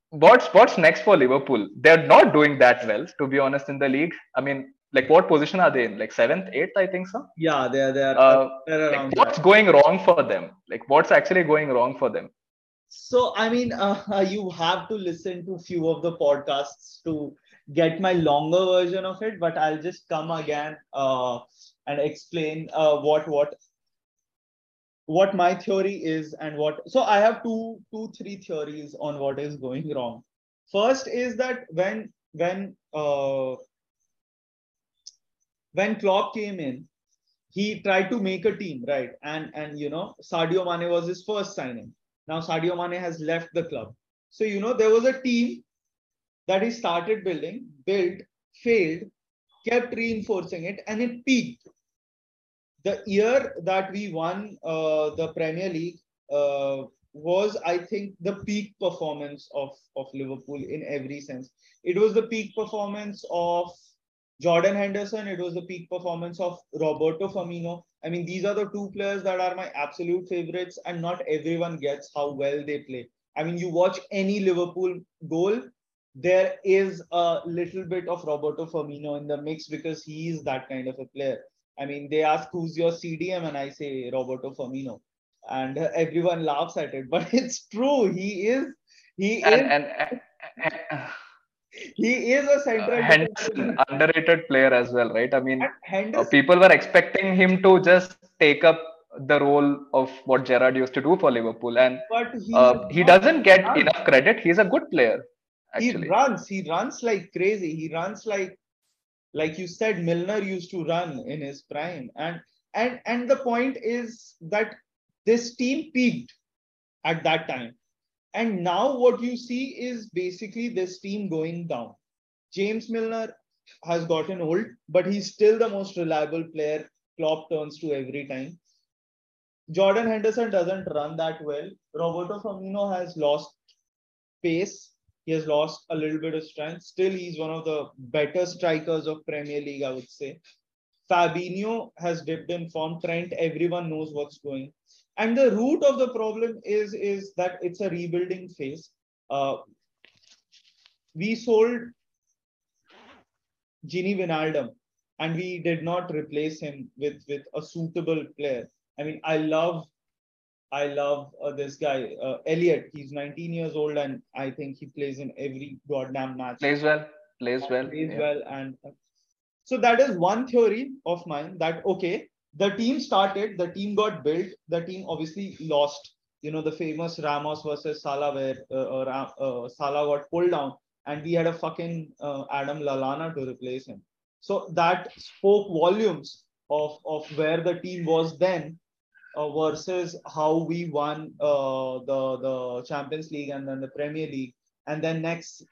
what's next for Liverpool? They're not doing that well, to be honest, in the league. I mean, like, what position are they in? Like 7th, 8th, I think so. Yeah, they're. Like, what's going wrong for them? Like, what's actually going wrong for them? So, I mean, you have to listen to few of the podcasts to get my longer version of it, but I'll just come again and explain what my theory is and what. So I have three theories on what is going wrong. First is that when Klopp came in, he tried to make a team, right? And you know, Sadio Mane was his first signing. Now Sadio Mane has left the club. So, you know, there was a team that he started building, built, failed, kept reinforcing it, and it peaked. The year that we won the Premier League was, I think, the peak performance of Liverpool in every sense. It was the peak performance of Jordan Henderson. It was the peak performance of Roberto Firmino. I mean, these are the two players that are my absolute favorites, and not everyone gets how well they play. I mean, you watch any Liverpool goal, there is a little bit of Roberto Firmino in the mix, because he is that kind of a player. I mean, they ask, who's your CDM? And I say, Roberto Firmino. And everyone laughs at it. But it's true. He is a central Henderson, underrated player as well, right? I mean, people were expecting him to just take up the role of what Gerrard used to do for Liverpool, and he doesn't get enough credit. He's a good player. Actually. He runs like crazy. He runs like you said, Milner used to run in his prime. And the point is that this team peaked at that time. And now what you see is basically this team going down. James Milner has gotten old, but he's still the most reliable player Klopp turns to every time. Jordan Henderson doesn't run that well. Roberto Firmino has lost pace. He has lost a little bit of strength. Still, he's one of the better strikers of Premier League, I would say. Fabinho has dipped in form. Trent, everyone knows what's going. And the root of the problem is that it's a rebuilding phase. We sold Gini Wijnaldum, and we did not replace him with a suitable player. I mean, I love this guy, Elliot. He's 19 years old, and I think he plays in every goddamn match. Plays well. And so that is one theory of mine, that, okay, the team got built, the team obviously lost you know, the famous Ramos versus Salah where Salah got pulled down and we had a fucking Adam Lallana to replace him. So that spoke volumes of where the team was then versus how we won the Champions League and then the Premier League. And then next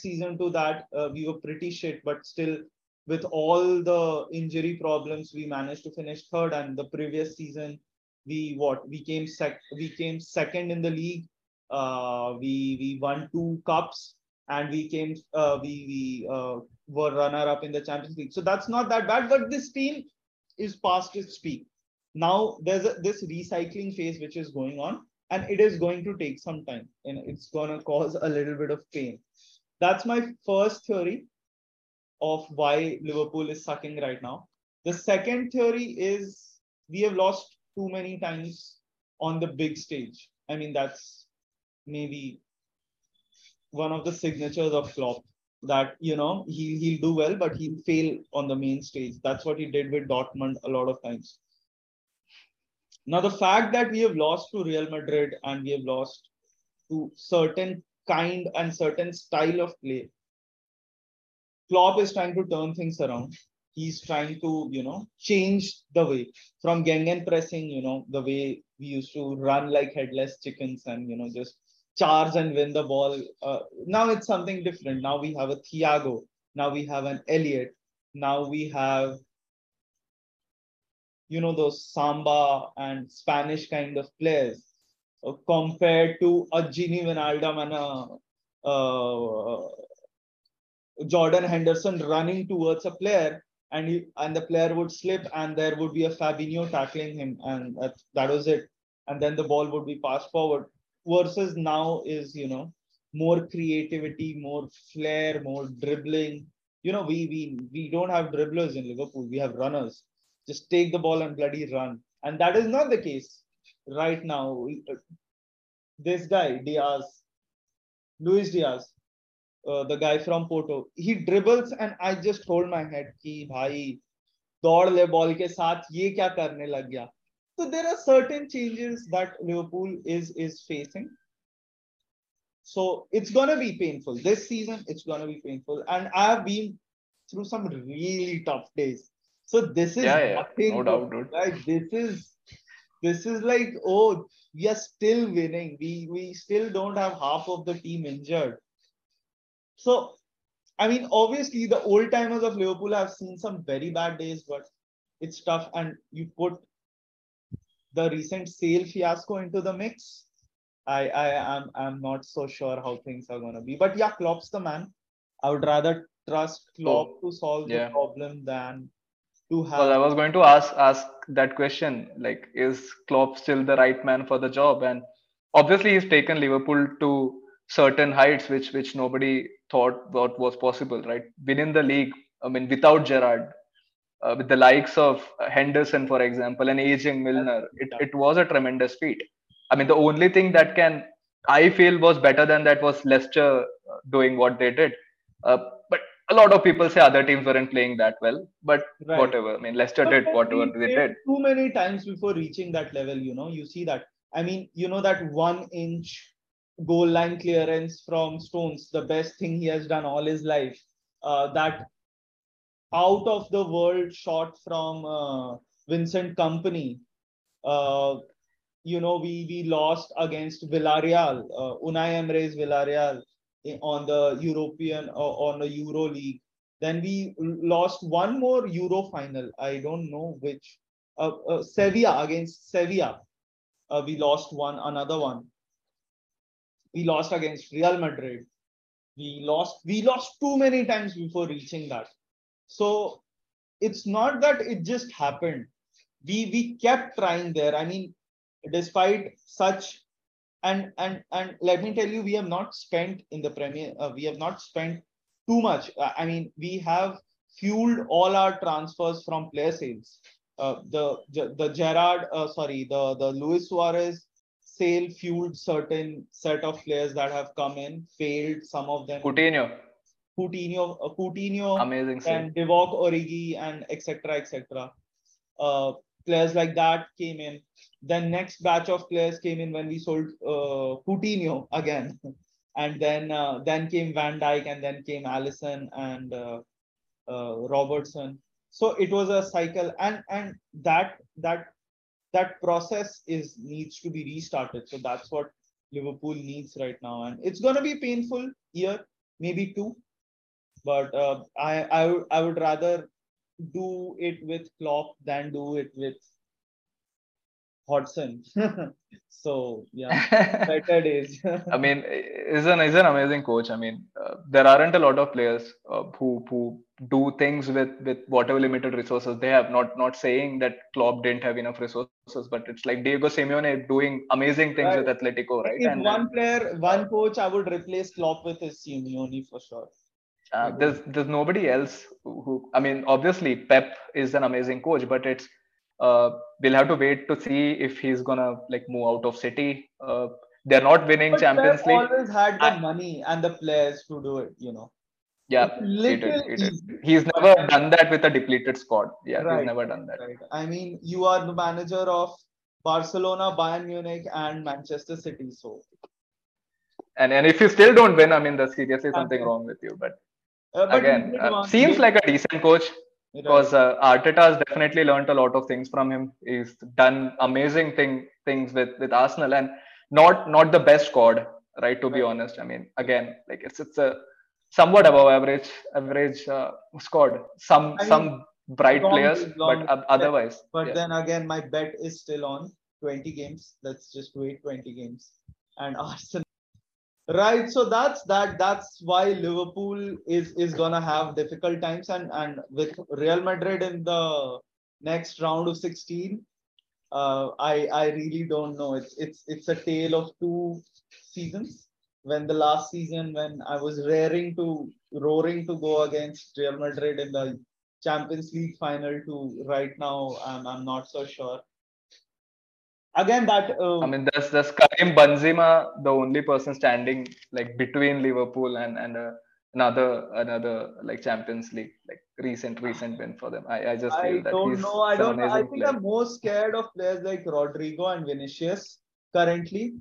season to that, we were pretty shit, but still with all the injury problems, we managed to finish third. And the previous season, we came second in the league. We won two cups and we were runner up in the Champions League. So that's not that bad, but this team is past its peak. Now there's this recycling phase which is going on. And it is going to take some time and it's going to cause a little bit of pain. That's my first theory of why Liverpool is sucking right now. The second theory is we have lost too many times on the big stage. I mean, that's maybe one of the signatures of Klopp that, you know, he'll do well, but he'll fail on the main stage. That's what he did with Dortmund a lot of times. Now, the fact that we have lost to Real Madrid and we have lost to certain kind and certain style of play, Klopp is trying to turn things around. He's trying to, you know, change the way from Gengen pressing, you know, the way we used to run like headless chickens and, you know, just charge and win the ball. Now it's something different. Now we have a Thiago. Now we have an Elliott. Now we have, you know, those Samba and Spanish kind of players compared to a Gini Wijnaldum and a Jordan Henderson running towards a player and the player would slip and there would be a Fabinho tackling him and that was it. And then the ball would be passed forward versus now is, you know, more creativity, more flair, more dribbling. You know, we don't have dribblers in Liverpool. We have runners. Just take the ball and bloody run. And that is not the case right now. This guy, Luis Diaz, the guy from Porto, he dribbles and I just hold my head. Ki, bhai, daud le ball ke saath, ye kya karne lag gaya? So there are certain changes that Liverpool is facing. So it's going to be painful. This season, it's going to be painful. And I have been through some really tough days. So this is nothing. No doubt, dude. Like this is like, oh, we are still winning. We still don't have half of the team injured. So, I mean, obviously the old timers of Liverpool have seen some very bad days, but it's tough. And you put the recent sale fiasco into the mix. I'm not so sure how things are gonna be. But yeah, Klopp's the man. I would rather trust Klopp to solve the problem than. Well, I was going to ask that question, like, is Klopp still the right man for the job? And obviously, he's taken Liverpool to certain heights, which nobody thought was possible, right? Winning the league, I mean, without Gerrard, with the likes of Henderson, for example, and aging Milner, it was a tremendous feat. I mean, the only thing that I feel was better than that was Leicester doing what they did. But a lot of people say other teams weren't playing that well, but whatever. I mean, Leicester did whatever they did. Too many times before reaching that level, you know, you see that. I mean, you know, that 1-inch goal line clearance from Stones, the best thing he has done all his life. That out of the world shot from Vincent Kompany. You know, we lost against Villarreal, Unai Emery's Villarreal. On the European or on the Euro League. Then we lost one more Euro final. I don't know which. Sevilla, against Sevilla. We lost another one. We lost against Real Madrid. We lost too many times before reaching that. So it's not that it just happened. We kept trying there. I mean, despite such. And let me tell you, we have not spent in the Premier. We have not spent too much. I mean, we have fueled all our transfers from player sales. The Gerrard, the Luis Suarez sale fueled certain set of players that have come in, failed some of them. Coutinho, amazing, and Divock Origi, and etc. players like that came in. Then next batch of players came in when we sold Coutinho again. And then came Van Dijk, and then came Alisson and Robertson. So it was a cycle, and that process needs to be restarted. So that's what Liverpool needs right now, and it's gonna be painful year, maybe two, but I would rather do it with Klopp than do it with Hodgson. So yeah, better days. I mean, he's an amazing coach. I mean, there aren't a lot of players who do things with whatever limited resources they have. Not saying that Klopp didn't have enough resources, but it's like Diego Simeone doing amazing things with Atletico, right? If one coach, I would replace Klopp with his Simeone for sure. There's nobody else who. I mean, obviously Pep is an amazing coach, but it's. We'll have to wait to see if he's gonna move out of City. They're not winning Champions League. Always had the money and the players to do it, you know. Yeah, he did. He's never done that with a depleted squad. Yeah, right, he's never done that. Right. I mean, you are the manager of Barcelona, Bayern Munich, and Manchester City. So, and if you still don't win, I mean, there's seriously something wrong with you. But again, seems like a decent coach. Because Arteta has definitely learned a lot of things from him. He's done amazing things with Arsenal, and not the best squad, right? To be honest, I mean, again, it's a somewhat above average squad. Some bright players, but otherwise. But then again, my bet is still on 20 games. Let's just wait 20 games, and Arsenal. Right, so that's why Liverpool is gonna have difficult times, and with Real Madrid in the next round of 16, I really don't know. It's a tale of two seasons. When the last season, when I was roaring to go against Real Madrid in the Champions League final, to right now, I'm not so sure. Again, I mean, that's Karim Benzema, the only person standing between Liverpool and another Champions League recent win for them. I don't know. I think I'm more scared of players like Rodrigo and Vinicius currently,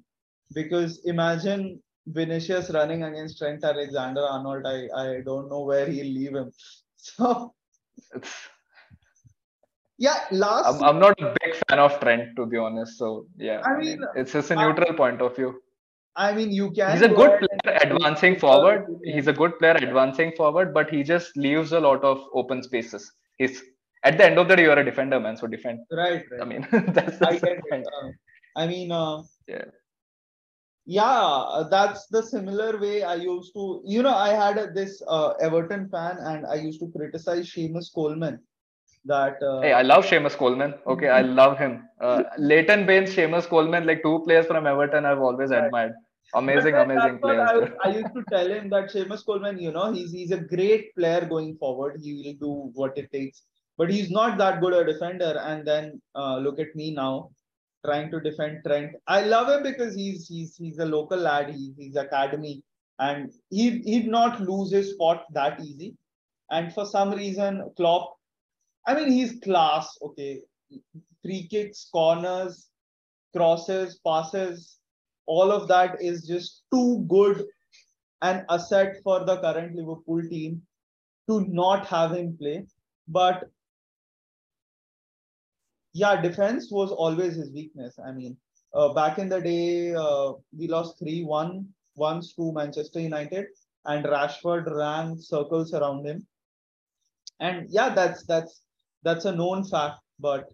because imagine Vinicius running against Trent Alexander-Arnold. I don't know where he'll leave him. So. Yeah, I'm not a big fan of Trent, to be honest. So yeah, I mean, it's just a neutral point of view. I mean, you can. He's a good player advancing forward. He's a good player advancing forward, but he just leaves a lot of open spaces. He's at the end of the day, you're a defender, man. So defend. Right. I mean, that's the point. I mean, yeah, that's the similar way I used to. You know, I had this Everton fan, and I used to criticize Seamus Coleman. Hey, I love Seamus Coleman. Okay, I love him. Leighton Baines, Seamus Coleman, two players from Everton I've always admired. Amazing players. I used to tell him that Seamus Coleman, you know, he's a great player going forward. He will do what it takes. But he's not that good a defender. And then look at me now, trying to defend Trent. I love him because he's a local lad. He's academy. And he'd not lose his spot that easy. And for some reason, Klopp, I mean, he's class, okay. Free kicks, corners, crosses, passes, all of that is just too good an asset for the current Liverpool team to not have him play. But yeah, defense was always his weakness. I mean, back in the day, we lost 3-1 once to Manchester United, and Rashford ran circles around him. And yeah, that's a known fact, but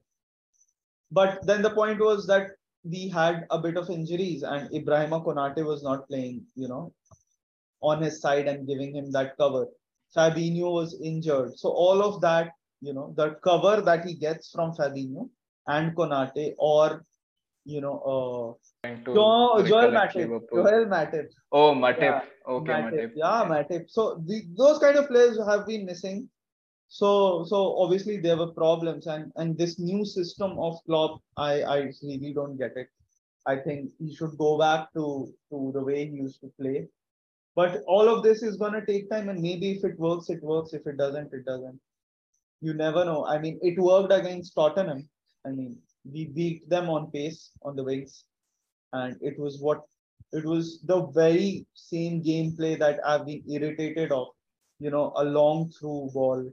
then the point was that we had a bit of injuries, and Ibrahima Konate was not playing, you know, on his side and giving him that cover. Fabinho was injured. So all of that, you know, the cover that he gets from Fabinho and Konate, or, you know, Joel Matip. Oh, Matip. Yeah. Okay, Matip. Yeah, Matip. So those kind of players have been missing. So obviously there were problems, and this new system of Klopp, I really don't get it. I think he should go back to the way he used to play. But all of this is going to take time, and maybe if it works, it works. If it doesn't, it doesn't. You never know. I mean, it worked against Tottenham. I mean, we beat them on pace on the wings, and it was the very same gameplay that I've been irritated of, you know, a long through ball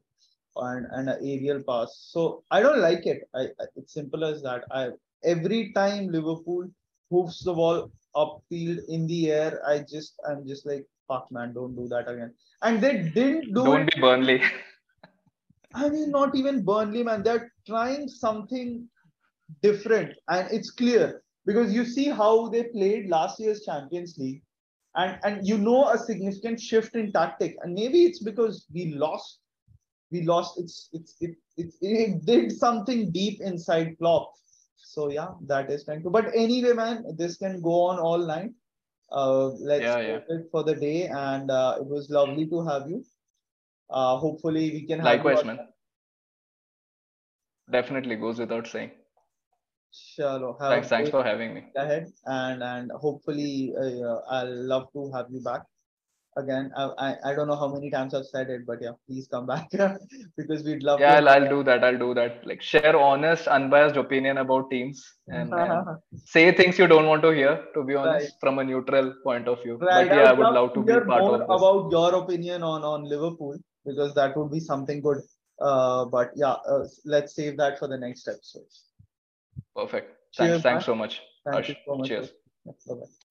and an aerial pass. So I don't like it. It's simple as that. Every time Liverpool hoofs the ball upfield in the air, I'm just like, fuck man, don't do that again. And they didn't do it. Don't be Burnley. I mean, not even Burnley, man. They're trying something different, and it's clear because you see how they played last year's Champions League, and you know a significant shift in tactic. And maybe it's because we lost. It did something deep inside Klopp. So yeah, that is thank you. But anyway, man, this can go on all night. Let's go for the day, and it was lovely to have you. Hopefully we can have likewise, man. Definitely goes without saying. Sure. Thanks for having me. Ahead and hopefully I'll love to have you back again. I don't know how many times I've said it, but yeah, please come back because we'd love. Yeah, to I'll do that. Like share honest, unbiased opinion about teams and say things you don't want to hear. To be honest, right. From a neutral point of view. Right. But yeah, I would love to be part of this. About your opinion on Liverpool, because that would be something good. But yeah, let's save that for the next episode. Perfect. Cheers, thanks so much. Thank you so much. Cheers. Bye-bye.